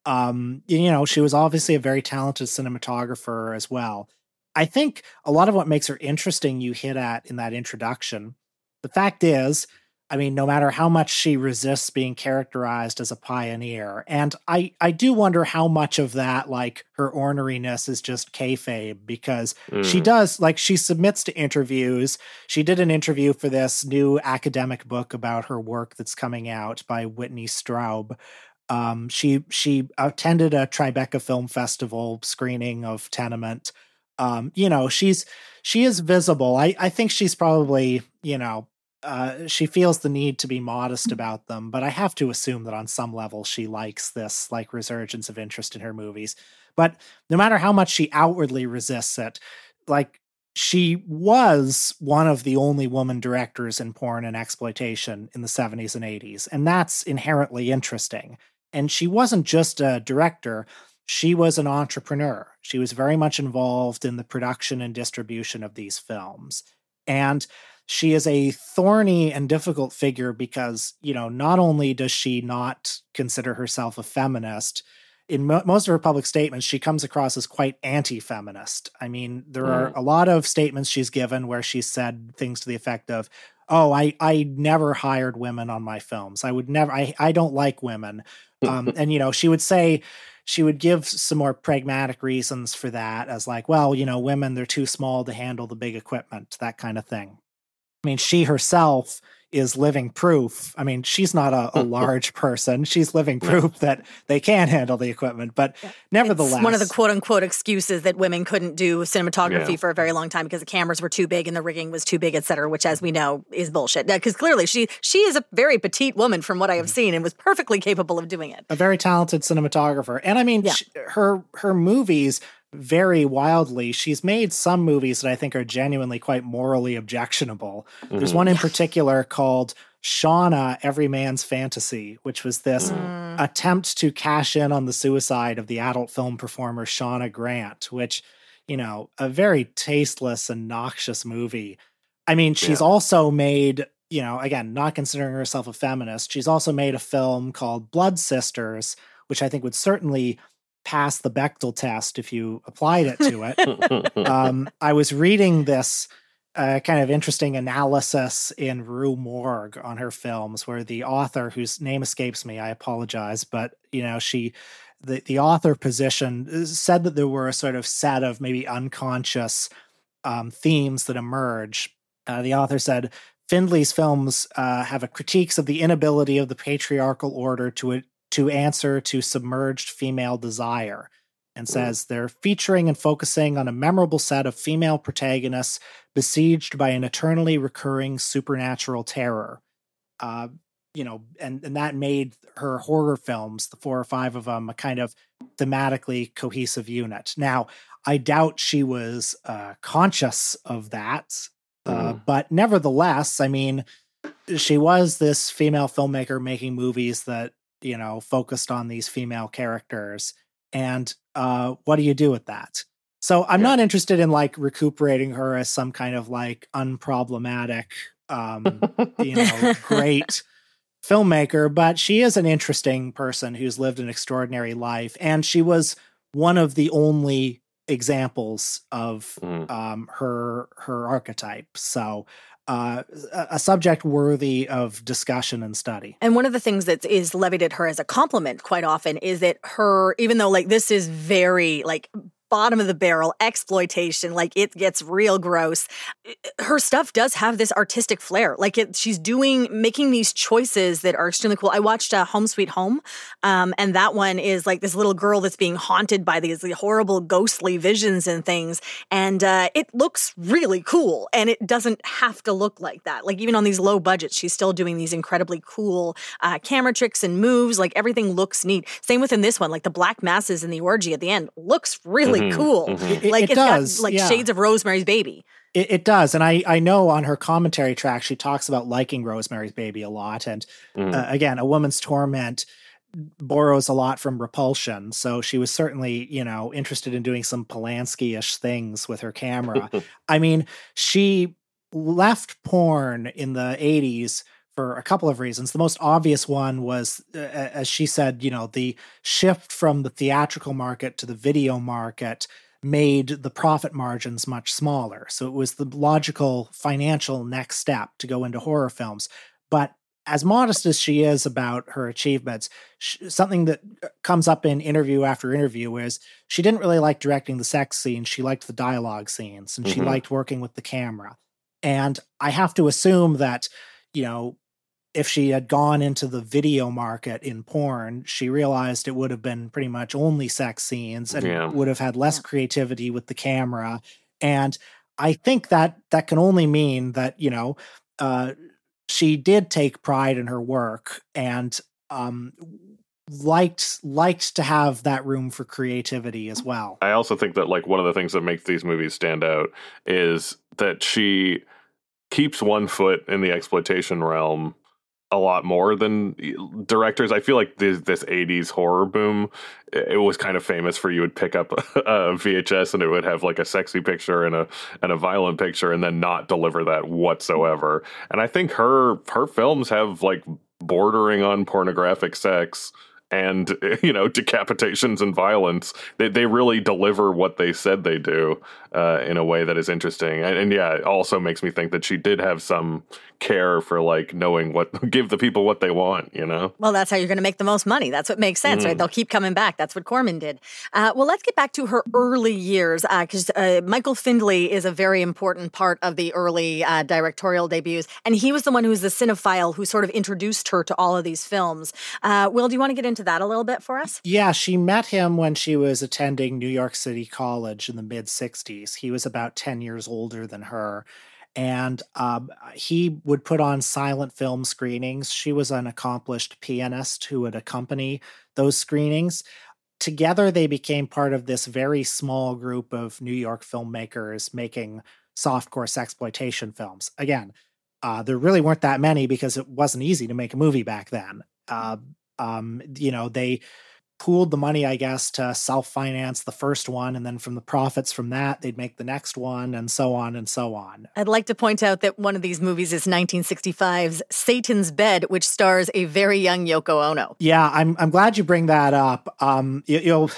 You know, she was obviously a very talented cinematographer as well. I think a lot of what makes her interesting you hit at in that introduction. The fact is, I mean, no matter how much she resists being characterized as a pioneer, and I do wonder how much of that, like, her orneriness is just kayfabe, because she does, like, she submits to interviews. She did an interview for this new academic book about her work that's coming out by Whitney Straub. She attended a Tribeca Film Festival screening of Tenement. You know, she is visible. I think she's probably, you know, she feels the need to be modest about them, but I have to assume that on some level she likes this, like, resurgence of interest in her movies. But no matter how much she outwardly resists it, like, she was one of the only woman directors in porn and exploitation in the 70s and 80s, and that's inherently interesting. And she wasn't just a director, she was an entrepreneur. She was very much involved in the production and distribution of these films. And she is a thorny and difficult figure because, you know, not only does she not consider herself a feminist, in most of her public statements, she comes across as quite anti-feminist. I mean, there are a lot of statements she's given where she said things to the effect of, oh, I never hired women on my films. I would never, I don't like women. And, you know, she would say, she would give some more pragmatic reasons for that as like, well, you know, women, they're too small to handle the big equipment, that kind of thing. I mean, she herself is living proof. I mean, she's not a large person. She's living proof that they can handle the equipment, but nevertheless. It's one of the quote unquote excuses that women couldn't do cinematography for a very long time because the cameras were too big and the rigging was too big, et cetera, which as we know is bullshit. Because clearly she is a very petite woman from what I have seen and was perfectly capable of doing it. A very talented cinematographer. And I mean, her movies vary wildly. She's made some movies that I think are genuinely quite morally objectionable. Mm-hmm. There's one in particular called Shauna, Every Man's Fantasy, which was this attempt to cash in on the suicide of the adult film performer Shauna Grant, which, you know, a very tasteless and noxious movie. I mean, she's also made, you know, again, not considering herself a feminist, she's also made a film called Blood Sisters, which I think would certainly pass the Bechdel test if you applied it to it. I was reading this kind of interesting analysis in Rue Morgue on her films where the author, whose name escapes me, I apologize, but, you know, the author position said that there were a sort of set of maybe unconscious themes that emerge. The author said, Findlay's films have a critiques of the inability of the patriarchal order to answer to submerged female desire, and says they're featuring and focusing on a memorable set of female protagonists besieged by an eternally recurring supernatural terror. You know, and that made her horror films, the four or five of them, a kind of thematically cohesive unit. Now, I doubt she was conscious of that, but nevertheless, I mean, she was this female filmmaker making movies that, you know, focused on these female characters. And what do you do with that? So I'm not interested in like recuperating her as some kind of like unproblematic, you know, great filmmaker, but she is an interesting person who's lived an extraordinary life. And she was one of the only examples of her archetype. So a subject worthy of discussion and study. And one of the things that is levied at her as a compliment quite often is that her, even though like this is very like bottom of the barrel exploitation, like it gets real gross, her stuff does have this artistic flair. Like she's making these choices that are extremely cool. I watched Home Sweet Home, and that one is like this little girl that's being haunted by these horrible ghostly visions and things, and it looks really cool, and it doesn't have to look like that. Like even on these low budgets, she's still doing these incredibly cool camera tricks and moves. Like everything looks neat. Same within this one, like the black masses and the orgy at the end looks really cool. Like it does. Got, like shades of Rosemary's Baby. It does. And I know on her commentary track, she talks about liking Rosemary's Baby a lot. And again, A Woman's Torment borrows a lot from Repulsion. So she was certainly, you know, interested in doing some Polanski-ish things with her camera. I mean, she left porn in the 80s for a couple of reasons. The most obvious one was, as she said, you know, the shift from the theatrical market to the video market made the profit margins much smaller. So it was the logical financial next step to go into horror films. But as modest as she is about her achievements, something that comes up in interview after interview is she didn't really like directing the sex scenes. She liked the dialogue scenes, and she liked working with the camera. And I have to assume that, you know, if she had gone into the video market in porn, she realized it would have been pretty much only sex scenes and would have had less creativity with the camera. And I think that can only mean that, you know, she did take pride in her work and liked to have that room for creativity as well. I also think that like one of the things that makes these movies stand out is that she keeps one foot in the exploitation realm a lot more than directors. I feel like this 80s horror boom, it was kind of famous for, you would pick up a VHS and it would have like a sexy picture and a violent picture and then not deliver that whatsoever. And I think her films have like bordering on pornographic sex and, you know, decapitations and violence. They really deliver what they said they do in a way that is interesting. And yeah, it also makes me think that she did have some care for like knowing what, give the people what they want, you know? Well, that's how you're going to make the most money. That's what makes sense, right? They'll keep coming back. That's what Corman did. Well, let's get back to her early years, because Michael Findlay is a very important part of the early directorial debuts. And he was the one who was the cinephile who sort of introduced her to all of these films. Will, do you want to get into that a little bit for us? Yeah, she met him when she was attending New York City College in the mid-'60s. He was about 10 years older than her, and he would put on silent film screenings. She was an accomplished pianist who would accompany those screenings. Together, they became part of this very small group of New York filmmakers making softcore sexploitation films. Again, there really weren't that many because it wasn't easy to make a movie back then. You know, they pooled the money, I guess, to self-finance the first one. And then from the profits from that, they'd make the next one, and so on and so on. I'd like to point out that one of these movies is 1965's Satan's Bed, which stars a very young Yoko Ono. Yeah, I'm glad you bring that up. You know,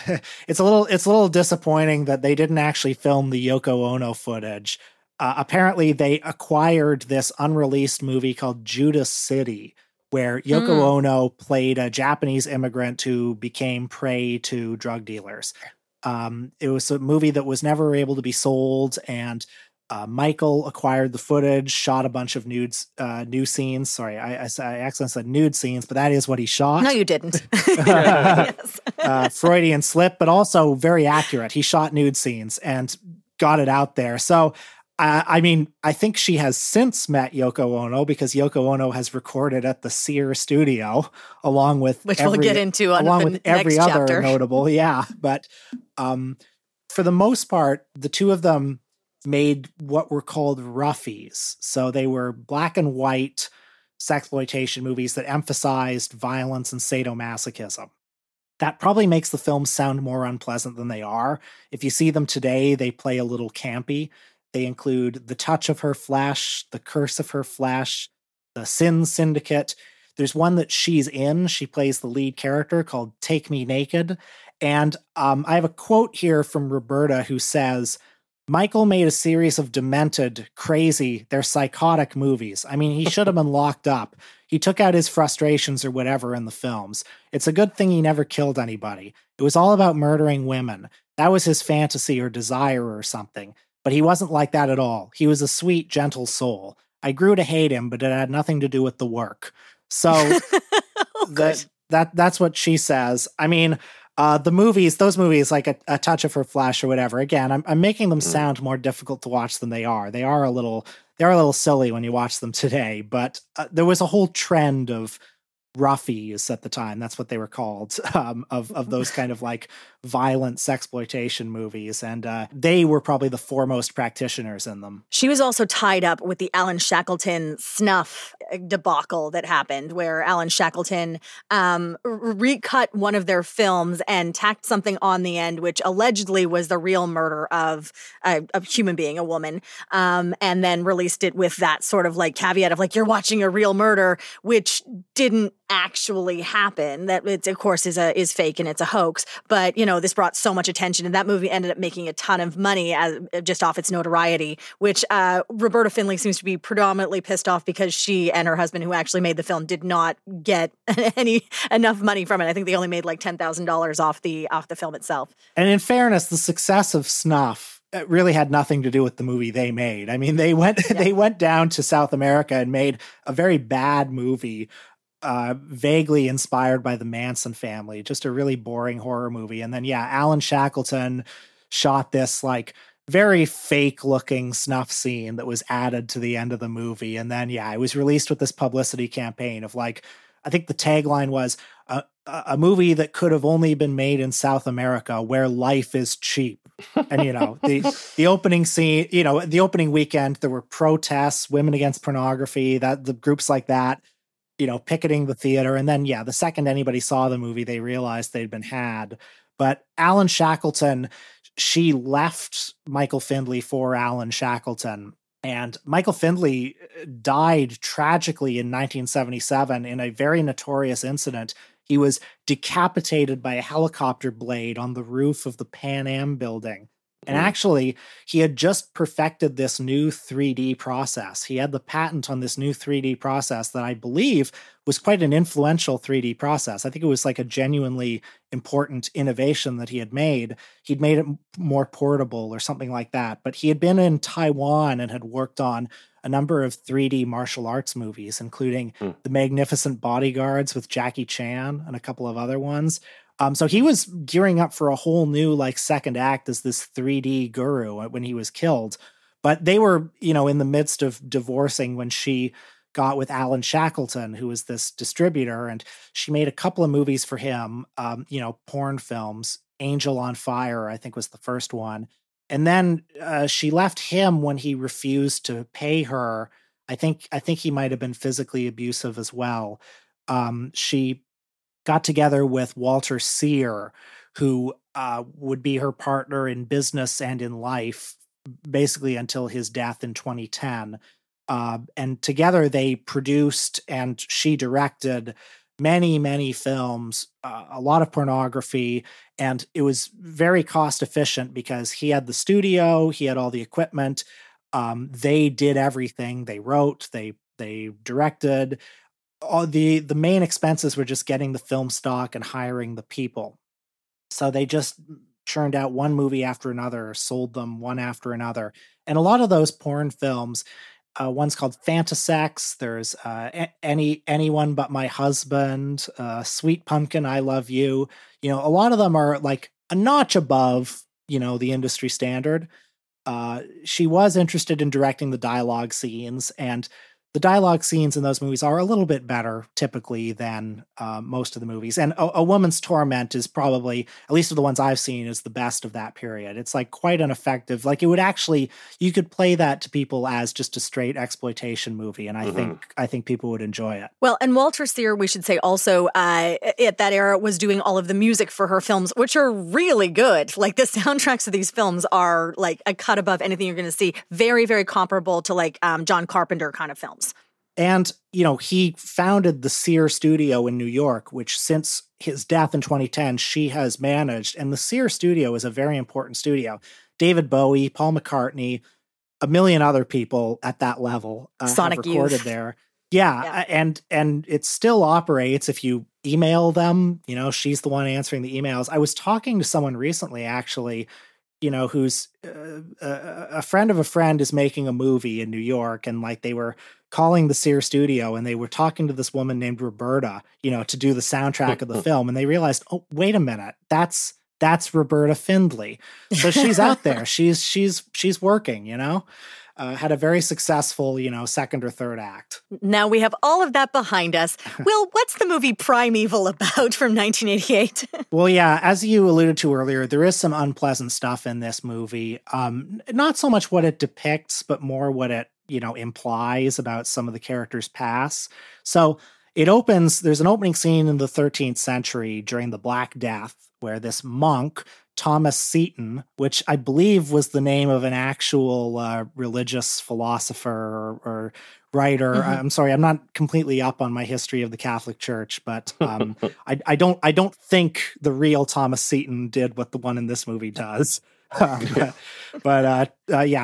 it's a little disappointing that they didn't actually film the Yoko Ono footage. Apparently, they acquired this unreleased movie called Judas City, where Yoko Ono played a Japanese immigrant who became prey to drug dealers. It was a movie that was never able to be sold, and Michael acquired the footage, shot a bunch of new scenes. Sorry, I accidentally said nude scenes, but that is what he shot. No, you didn't. Yes. Freudian slip, but also very accurate. He shot nude scenes and got it out there. So, I mean, I think she has since met Yoko Ono, because Yoko Ono has recorded at the Sear Studio, along with every other notable. Yeah, but for the most part, the two of them made what were called roughies. So they were black and white sexploitation movies that emphasized violence and sadomasochism. That probably makes the films sound more unpleasant than they are. If you see them today, they play a little campy. They include The Touch of Her Flesh, The Curse of Her Flesh, The Sin Syndicate. There's one that she's in. She plays the lead character, called Take Me Naked. And I have a quote here from Roberta, who says, "Michael made a series of demented, crazy, they're psychotic movies. I mean, he should have been locked up. He took out his frustrations or whatever in the films. It's a good thing he never killed anybody. It was all about murdering women. That was his fantasy or desire or something. But he wasn't like that at all. He was a sweet, gentle soul. I grew to hate him, but it had nothing to do with the work." So that's what she says. I mean, those movies, like A Touch of Her Flesh or whatever, again, I'm making them sound more difficult to watch than they are. They are a little silly when you watch them today, but there was a whole trend of roughies at the time. That's what they were called, of those kind of like violent sexploitation movies. And they were probably the foremost practitioners in them. She was also tied up with the Alan Shackleton snuff debacle that happened, where Alan Shackleton recut one of their films and tacked something on the end, which allegedly was the real murder of a human being, a woman, and then released it with that sort of like caveat of like, you're watching a real murder, which didn't actually happen. That it, of course, is fake and it's a hoax. But, you know, this brought so much attention, and that movie ended up making a ton of money just off its notoriety, which Roberta Findlay seems to be predominantly pissed off because she and her husband, who actually made the film, did not get enough money from it. I think they only made like $10,000 off the film itself. And in fairness, the success of Snuff really had nothing to do with the movie they made. I mean, they went down to South America and made a very bad movie, vaguely inspired by the Manson Family, just a really boring horror movie. And then, yeah, Alan Shackleton shot this like very fake looking snuff scene that was added to the end of the movie. And then, yeah, it was released with this publicity campaign of like, I think the tagline was a movie that could have only been made in South America, where life is cheap. And, you know, the opening scene, you know, the opening weekend, there were protests, women against pornography, that the groups like that. you know, picketing the theater. And then, yeah, the second anybody saw the movie, they realized they'd been had. But Alan Shackleton, she left Michael Findley for Alan Shackleton. And Michael Findley died tragically in 1977 in a very notorious incident. He was decapitated by a helicopter blade on the roof of the Pan Am building. And actually, he had just perfected this new 3D process. He had the patent on this new 3D process that I believe was quite an influential 3D process. I think it was like a genuinely important innovation that he had made. He'd made it more portable or something like that. But he had been in Taiwan and had worked on a number of 3D martial arts movies, including The Magnificent Bodyguards with Jackie Chan and a couple of other ones. So he was gearing up for a whole new like second act as this 3D guru when he was killed. But they were, you know, in the midst of divorcing when she got with Alan Shackleton, who was this distributor, and she made a couple of movies for him, you know, porn films. Angel on Fire, I think, was the first one. And then she left him when he refused to pay her. I think he might have been physically abusive as well. She got together with Walter Sear, who would be her partner in business and in life, basically until his death in 2010. And together they produced and she directed many, many films, a lot of pornography, and it was very cost efficient because he had the studio, he had all the equipment, they did everything. They wrote, they directed. All the main expenses were just getting the film stock and hiring the people. So they just churned out one movie after another, sold them one after another. And a lot of those porn films, one's called Fantasex, there's Anyone But My Husband, Sweet Pumpkin, I Love You. You know, a lot of them are like a notch above, you know, the industry standard. She was interested in directing the dialogue scenes, and the dialogue scenes in those movies are a little bit better typically than most of the movies. And A Woman's Torment is probably, at least of the ones I've seen, is the best of that period. It's like quite an effective, like it would actually, you could play that to people as just a straight exploitation movie. And I think people would enjoy it. Well, and Walter Sear, we should say also at that era was doing all of the music for her films, which are really good. Like the soundtracks of these films are like a cut above anything you're going to see. Very, very comparable to like John Carpenter kind of films. And, you know, he founded the Sear Studio in New York, which since his death in 2010, she has managed. And the Sear Studio is a very important studio. David Bowie, Paul McCartney, a million other people at that level Sonic have recorded Youth. There. Yeah. And it still operates if you email them. You know, she's the one answering the emails. I was talking to someone recently, actually, you know, who's a friend of a friend is making a movie in New York. And like they were calling the Sear Studio, and they were talking to this woman named Roberta, you know, to do the soundtrack of the film. And they realized, oh, wait a minute, that's Roberta Findley. So she's out there. She's working, you know, had a very successful, you know, second or third act. Now we have all of that behind us. Will, what's the movie Prime Evil about from 1988? Well, yeah, as you alluded to earlier, there is some unpleasant stuff in this movie. Not so much what it depicts, but more what it, you know, implies about some of the characters' past. So it opens, there's an opening scene in the 13th century during the Black Death, where this monk, Thomas Seton, which I believe was the name of an actual religious philosopher or writer. Mm-hmm. I'm sorry, I'm not completely up on my history of the Catholic Church, but I don't think the real Thomas Seton did what the one in this movie does. But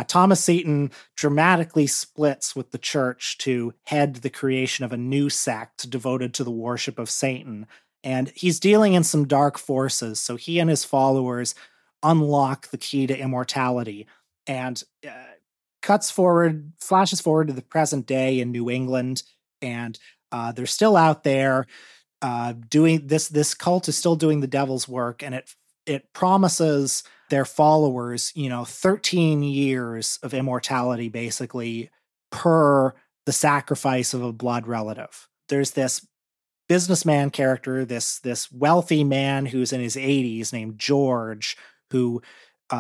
Thomas Seton dramatically splits with the church to head the creation of a new sect devoted to the worship of Satan. And he's dealing in some dark forces. So he and his followers unlock the key to immortality, and flashes forward to the present day in New England. And they're still out there doing this. This cult is still doing the devil's work, and it promises their followers, you know, 13 years of immortality, basically, per the sacrifice of a blood relative. There's this businessman character, this wealthy man who's in his 80s named George, who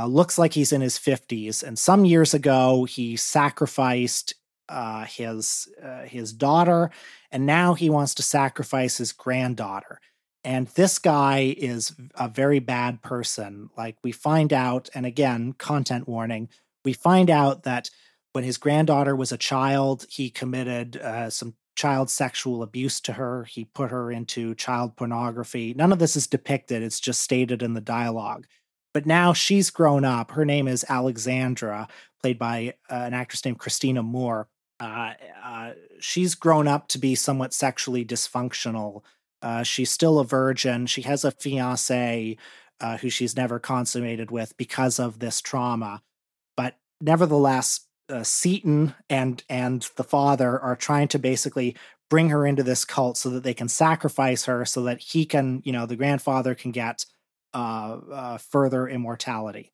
looks like he's in his 50s. And some years ago, he sacrificed his daughter, and now he wants to sacrifice his granddaughter. And this guy is a very bad person. Like, we find out, and again, content warning, we find out that when his granddaughter was a child, he committed some child sexual abuse to her. He put her into child pornography. None of this is depicted. It's just stated in the dialogue. But now she's grown up. Her name is Alexandra, played by an actress named Christina Moore. She's grown up to be somewhat sexually dysfunctional. She's still a virgin. She has a fiancé who she's never consummated with because of this trauma. But nevertheless, Seton and the father are trying to basically bring her into this cult so that they can sacrifice her so that he can, you know, the grandfather can get further immortality.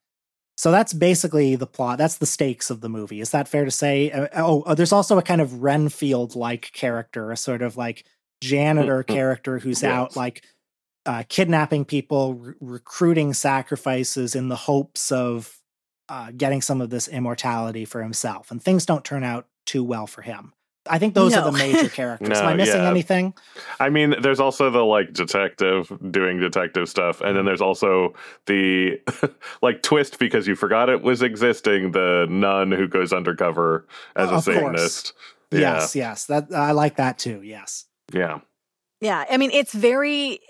So that's basically the plot. That's the stakes of the movie. Is that fair to say? There's also a kind of Renfield-like character, a sort of like janitor character who's out like kidnapping people, recruiting sacrifices in the hopes of getting some of this immortality for himself. And things don't turn out too well for him. I think those are the major characters. Am I missing anything? I mean, there's also the like detective doing detective stuff. And then there's also the like twist because you forgot it was existing. The nun who goes undercover as a Satanist. Yeah. Yes. That I like that too. Yes. Yeah. I mean, it's very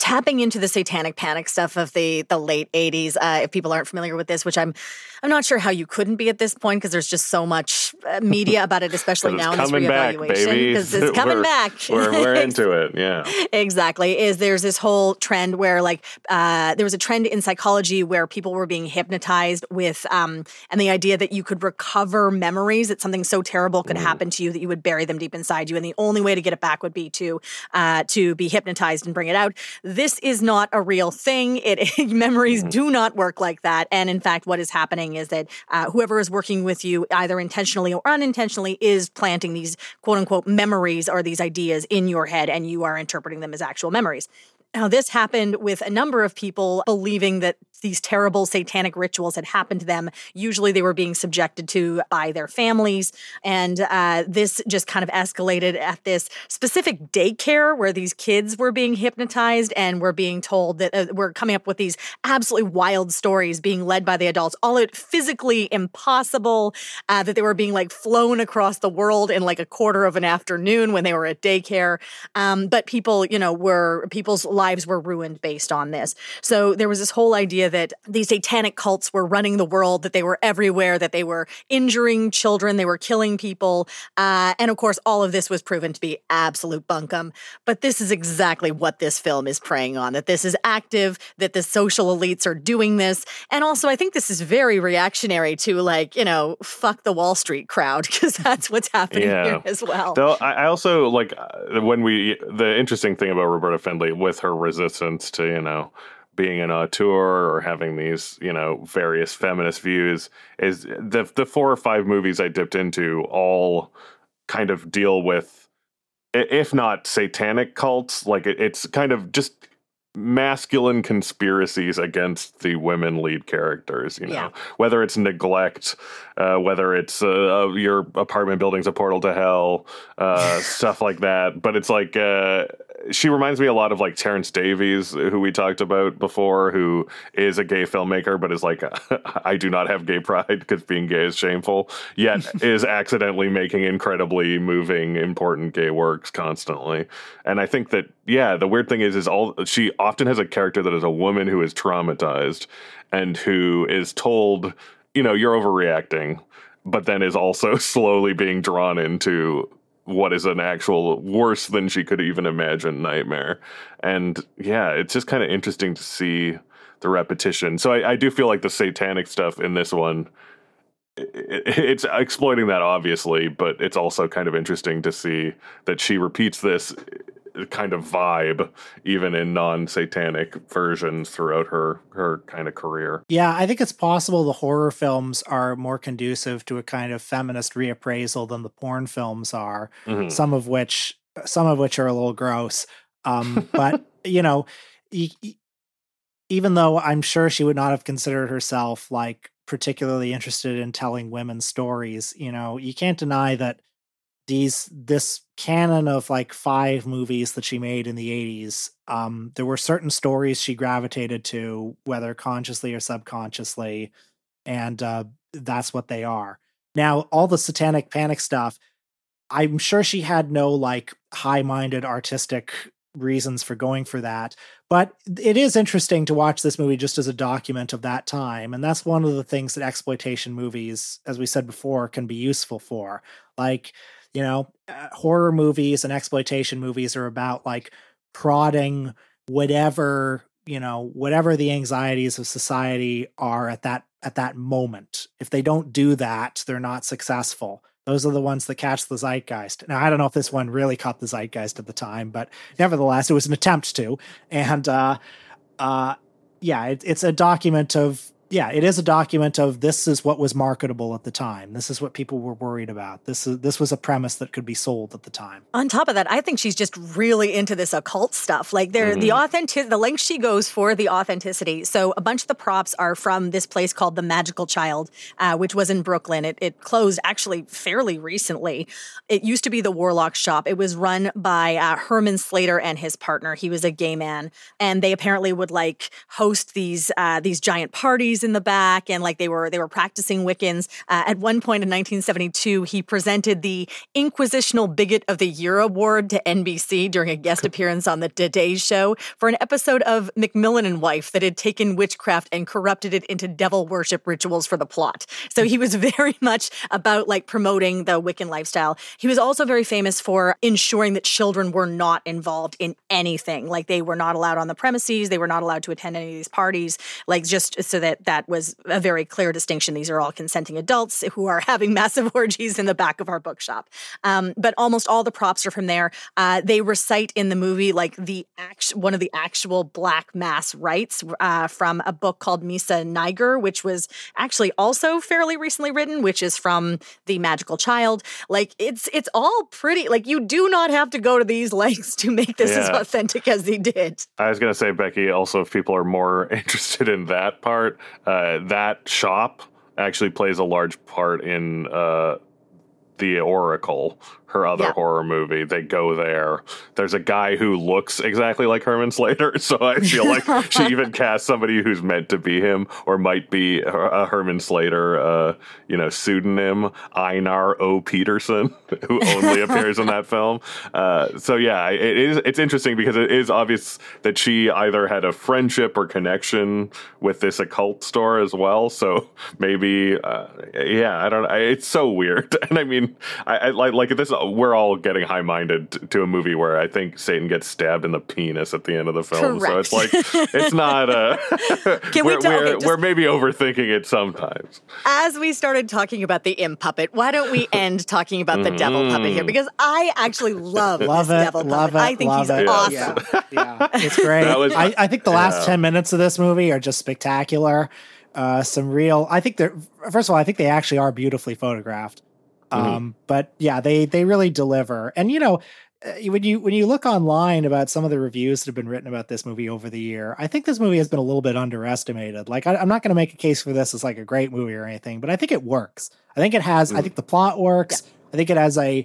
tapping into the satanic panic stuff of the late 80s. If people aren't familiar with this, which I'm not sure how you couldn't be at this point because there's just so much media about it, especially now in this reevaluation. Because it's coming back. We're into it. Yeah, exactly. There's this whole trend where like there was a trend in psychology where people were being hypnotized with and the idea that you could recover memories, that something so terrible could happen to you that you would bury them deep inside you, and the only way to get it back would be to be hypnotized and bring it out. This is not a real thing. Memories do not work like that. And in fact, what is happening is that whoever is working with you, either intentionally or unintentionally, is planting these quote-unquote memories or these ideas in your head, and you are interpreting them as actual memories. Now, this happened with a number of people believing that these terrible satanic rituals had happened to them. Usually they were being subjected to by their families. And this just kind of escalated at this specific daycare where these kids were being hypnotized and were being told that we're coming up with these absolutely wild stories being led by the adults, all out physically impossible, that they were being like flown across the world in like a quarter of an afternoon when they were at daycare. But people, you know, people's lives were ruined based on this. So there was this whole idea that these satanic cults were running the world, that they were everywhere, that they were injuring children, they were killing people. And of course, all of this was proven to be absolute bunkum. But this is exactly what this film is preying on, that this is active, that the social elites are doing this. And also, I think this is very reactionary to, like, you know, fuck the Wall Street crowd, because that's what's happening here as well. Though I also, like, the interesting thing about Roberta Findlay with her resistance to, you know, being an auteur or having these, you know, various feminist views is the four or five movies I dipped into all kind of deal with, if not satanic cults, like it's kind of just masculine conspiracies against the women lead characters, you know, whether it's neglect, whether it's your apartment building's a portal to hell, stuff like that. But it's like, she reminds me a lot of like Terrence Davies, who we talked about before, who is a gay filmmaker, but is like, I do not have gay pride because being gay is shameful, yet is accidentally making incredibly moving, important gay works constantly. And I think that, the weird thing is all she often has a character that is a woman who is traumatized and who is told, you know, you're overreacting, but then is also slowly being drawn into what is an actual worse than she could even imagine nightmare. And it's just kind of interesting to see the repetition. So I do feel like the satanic stuff in this one, it's exploiting that obviously, but it's also kind of interesting to see that she repeats this kind of vibe even in non-satanic versions throughout her kind of career. Yeah, I think it's possible the horror films are more conducive to a kind of feminist reappraisal than the porn films are, some of which are a little gross. But, you know, even though I'm sure she would not have considered herself like particularly interested in telling women's stories. You know, you can't deny that this canon of like 5 movies that she made in the 80s, there were certain stories she gravitated to, whether consciously or subconsciously, and that's what they are. Now, all the Satanic Panic stuff, I'm sure she had no like high-minded artistic reasons for going for that, but it is interesting to watch this movie just as a document of that time. And that's one of the things that exploitation movies, as we said before, can be useful for. Like, you know, horror movies and exploitation movies are about like prodding whatever, you know, whatever the anxieties of society are at that moment. If they don't do that, they're not successful. Those are the ones that catch the zeitgeist. Now, I don't know if this one really caught the zeitgeist at the time, but nevertheless, it was an attempt to. And it's a document of, it is a document of this is what was marketable at the time. This is what people were worried about. This was a premise that could be sold at the time. On top of that, I think she's just really into this occult stuff. Like the length she goes for the authenticity. So a bunch of the props are from this place called The Magical Child, which was in Brooklyn. It closed actually fairly recently. It used to be the Warlock Shop. It was run by Herman Slater and his partner. He was a gay man, and they apparently would like host these giant parties in the back, and like they were practicing Wiccans. At one point in 1972, he presented the Inquisitional Bigot of the Year award to NBC during a guest appearance on the Today Show for an episode of Macmillan and Wife that had taken witchcraft and corrupted it into devil worship rituals for the plot. So he was very much about like promoting the Wiccan lifestyle. He was also very famous for ensuring that children were not involved in anything. Like they were not allowed on the premises. They were not allowed to attend any of these parties, like just so that was a very clear distinction. These are all consenting adults who are having massive orgies in the back of our bookshop. But almost all the props are from there. They recite in the movie like one of the actual Black Mass rites from a book called Misa Niger, which was actually also fairly recently written, which is from The Magical Child. Like it's all pretty. Like you do not have to go to these lengths to make this as authentic as they did. I was going to say, Becky, also if people are more interested in that part. That shop actually plays a large part in The Oracle, her other horror movie. They go there. There's a guy who looks exactly like Herman Slater, so I feel like she even cast somebody who's meant to be him or might be a Herman Slater, pseudonym, Einar O. Peterson, who only appears in that film. It's interesting because it is obvious that she either had a friendship or connection with this occult store as well. So maybe, I don't know. It's so weird, and I mean, I like this. We're all getting high-minded to a movie where I think Satan gets stabbed in the penis at the end of the film. Correct. So it's like, it's not a... we're maybe overthinking it sometimes. As we started talking about the imp puppet, why don't we end talking about the devil puppet here? Because I actually love this devil puppet. I think he's awesome. Yeah. It's great. I think the last 10 minutes of this movie are just spectacular. I think they actually are beautifully photographed. But yeah, they really deliver. And, you know, when you look online about some of the reviews that have been written about this movie over the year, I think this movie has been a little bit underestimated. Like, I'm not going to make a case for this as like a great movie or anything, but I think it works. I think it has, I think the plot works. Yeah. I think it has a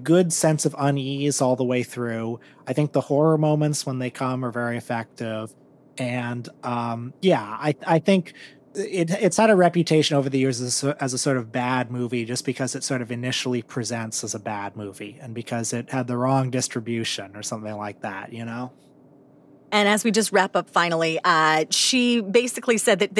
good sense of unease all the way through. I think the horror moments when they come are very effective. And, I think it's had a reputation over the years as a sort of bad movie just because it sort of initially presents as a bad movie and because it had the wrong distribution or something like that, you know? And as we just wrap up finally, she basically said that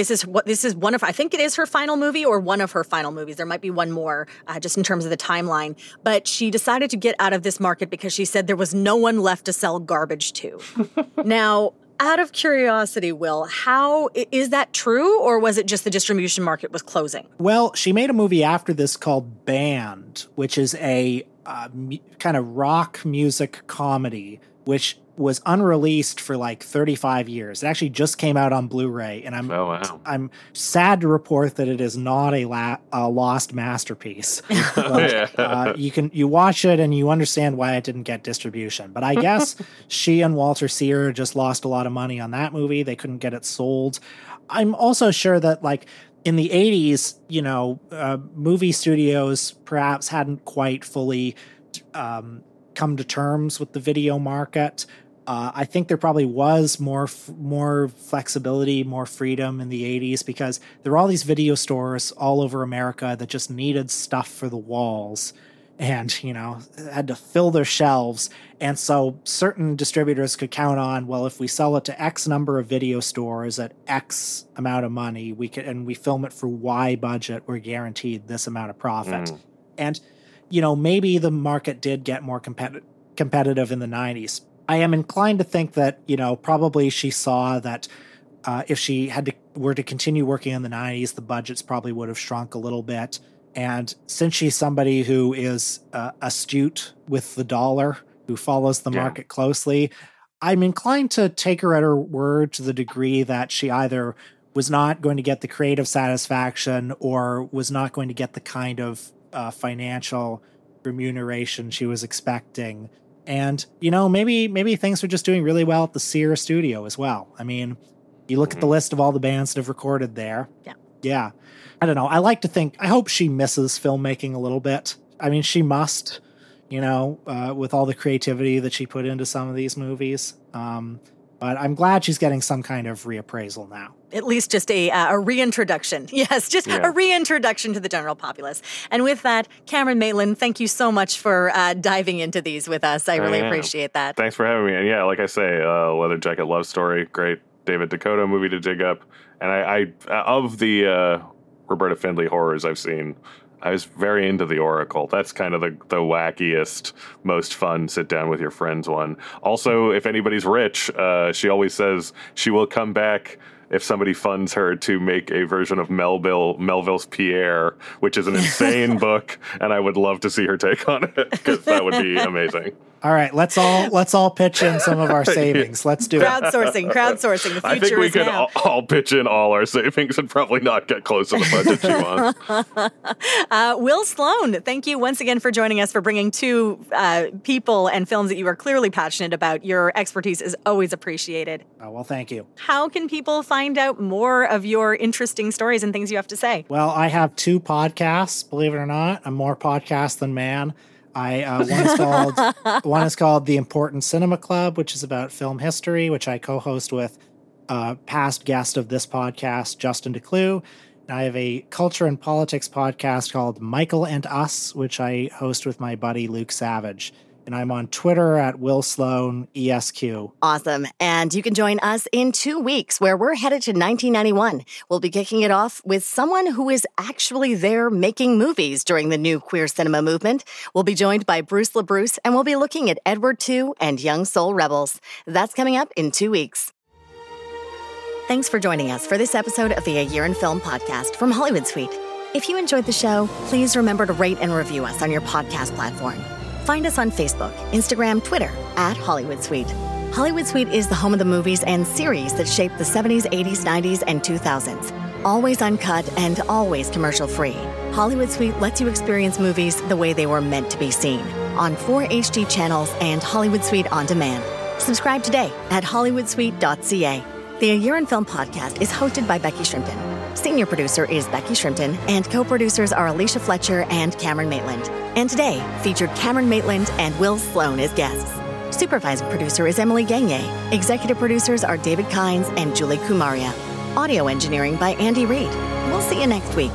I think it is her final movie or one of her final movies. There might be one more just in terms of the timeline. But she decided to get out of this market because she said there was no one left to sell garbage to. Now... out of curiosity, Will, how is that true, or was it just the distribution market was closing? Well, she made a movie after this called Band, which is a kind of rock music comedy, which was unreleased for like 35 years. It actually just came out on Blu-ray, and I'm sad to report that it is not a lost masterpiece. But, you watch it and you understand why it didn't get distribution. But I guess she and Walter Seer just lost a lot of money on that movie. They couldn't get it sold. I'm also sure that like in the 80s, you know, movie studios perhaps hadn't quite fully come to terms with the video market. I think there probably was more flexibility, more freedom in the 80s, because there were all these video stores all over America that just needed stuff for the walls and, you know, had to fill their shelves. And so certain distributors could count on, well, if we sell it to X number of video stores at X amount of money, we could, and we film it for Y budget, we're guaranteed this amount of profit. Mm. And, you know, maybe the market did get more competitive in the 90s. I am inclined to think that, you know, probably she saw that if she were to continue working in the 90s, the budgets probably would have shrunk a little bit. And since she's somebody who is astute with the dollar, who follows the market closely, I'm inclined to take her at her word to the degree that she either was not going to get the creative satisfaction or was not going to get the kind of financial remuneration she was expecting. And, you know, maybe things were just doing really well at the Sears studio as well. I mean, you look at the list of all the bands that have recorded there. Yeah. I don't know. I like to think, I hope she misses filmmaking a little bit. I mean, she must, you know, with all the creativity that she put into some of these movies. But I'm glad she's getting some kind of reappraisal now. At least just a reintroduction. Yes, just a reintroduction to the general populace. And with that, Cameron Maitland, thank you so much for diving into these with us. I really appreciate that. Thanks for having me. And yeah, like I say, Leather Jacket Love Story, great David DeCoteau movie to dig up. And I of the Roberta Findlay horrors I've seen, I was very into The Oracle. That's kind of the wackiest, most fun sit-down-with-your-friends one. Also, if anybody's rich, she always says she will come back if somebody funds her to make a version of Melville's Pierre, which is an insane book, and I would love to see her take on it, because that would be amazing. All right, let's all pitch in some of our savings. Let's do crowdsourcing. Crowdsourcing. The future is now. I think we could all pitch in all our savings and probably not get close to the budget she wants. Will Sloan, thank you once again for joining us, for bringing two people and films that you are clearly passionate about. Your expertise is always appreciated. Oh, well, thank you. How can people find out more of your interesting stories and things you have to say? Well, I have two podcasts. Believe it or not, I'm more podcast than man. One is called The Important Cinema Club, which is about film history, which I co-host with past guest of this podcast, Justin DeClue. And I have a culture and politics podcast called Michael and Us, which I host with my buddy Luke Savage. And I'm on Twitter at Will Sloan ESQ. Awesome. And you can join us in 2 weeks, where we're headed to 1991. We'll be kicking it off with someone who is actually there making movies during the new queer cinema movement. We'll be joined by Bruce LaBruce, and we'll be looking at Edward II and Young Soul Rebels. That's coming up in 2 weeks. Thanks for joining us for this episode of the A Year in Film podcast from Hollywood Suite. If you enjoyed the show, please remember to rate and review us on your podcast platform. Find us on Facebook, Instagram, Twitter, at Hollywood Suite. Hollywood Suite is the home of the movies and series that shaped the 70s, 80s, 90s, and 2000s. Always uncut and always commercial-free. Hollywood Suite lets you experience movies the way they were meant to be seen, on 4 HD channels and Hollywood Suite On Demand. Subscribe today at hollywoodsuite.ca. The A Year in Film podcast is hosted by Becky Shrimpton. Senior producer is Becky Shrimpton, and co-producers are Alicia Fletcher and Cameron Maitland. And today, featured Cameron Maitland and Will Sloan as guests. Supervising producer is Emily Gagne. Executive producers are David Kynes and Julie Kumaria. Audio engineering by Andy Reid. We'll see you next week.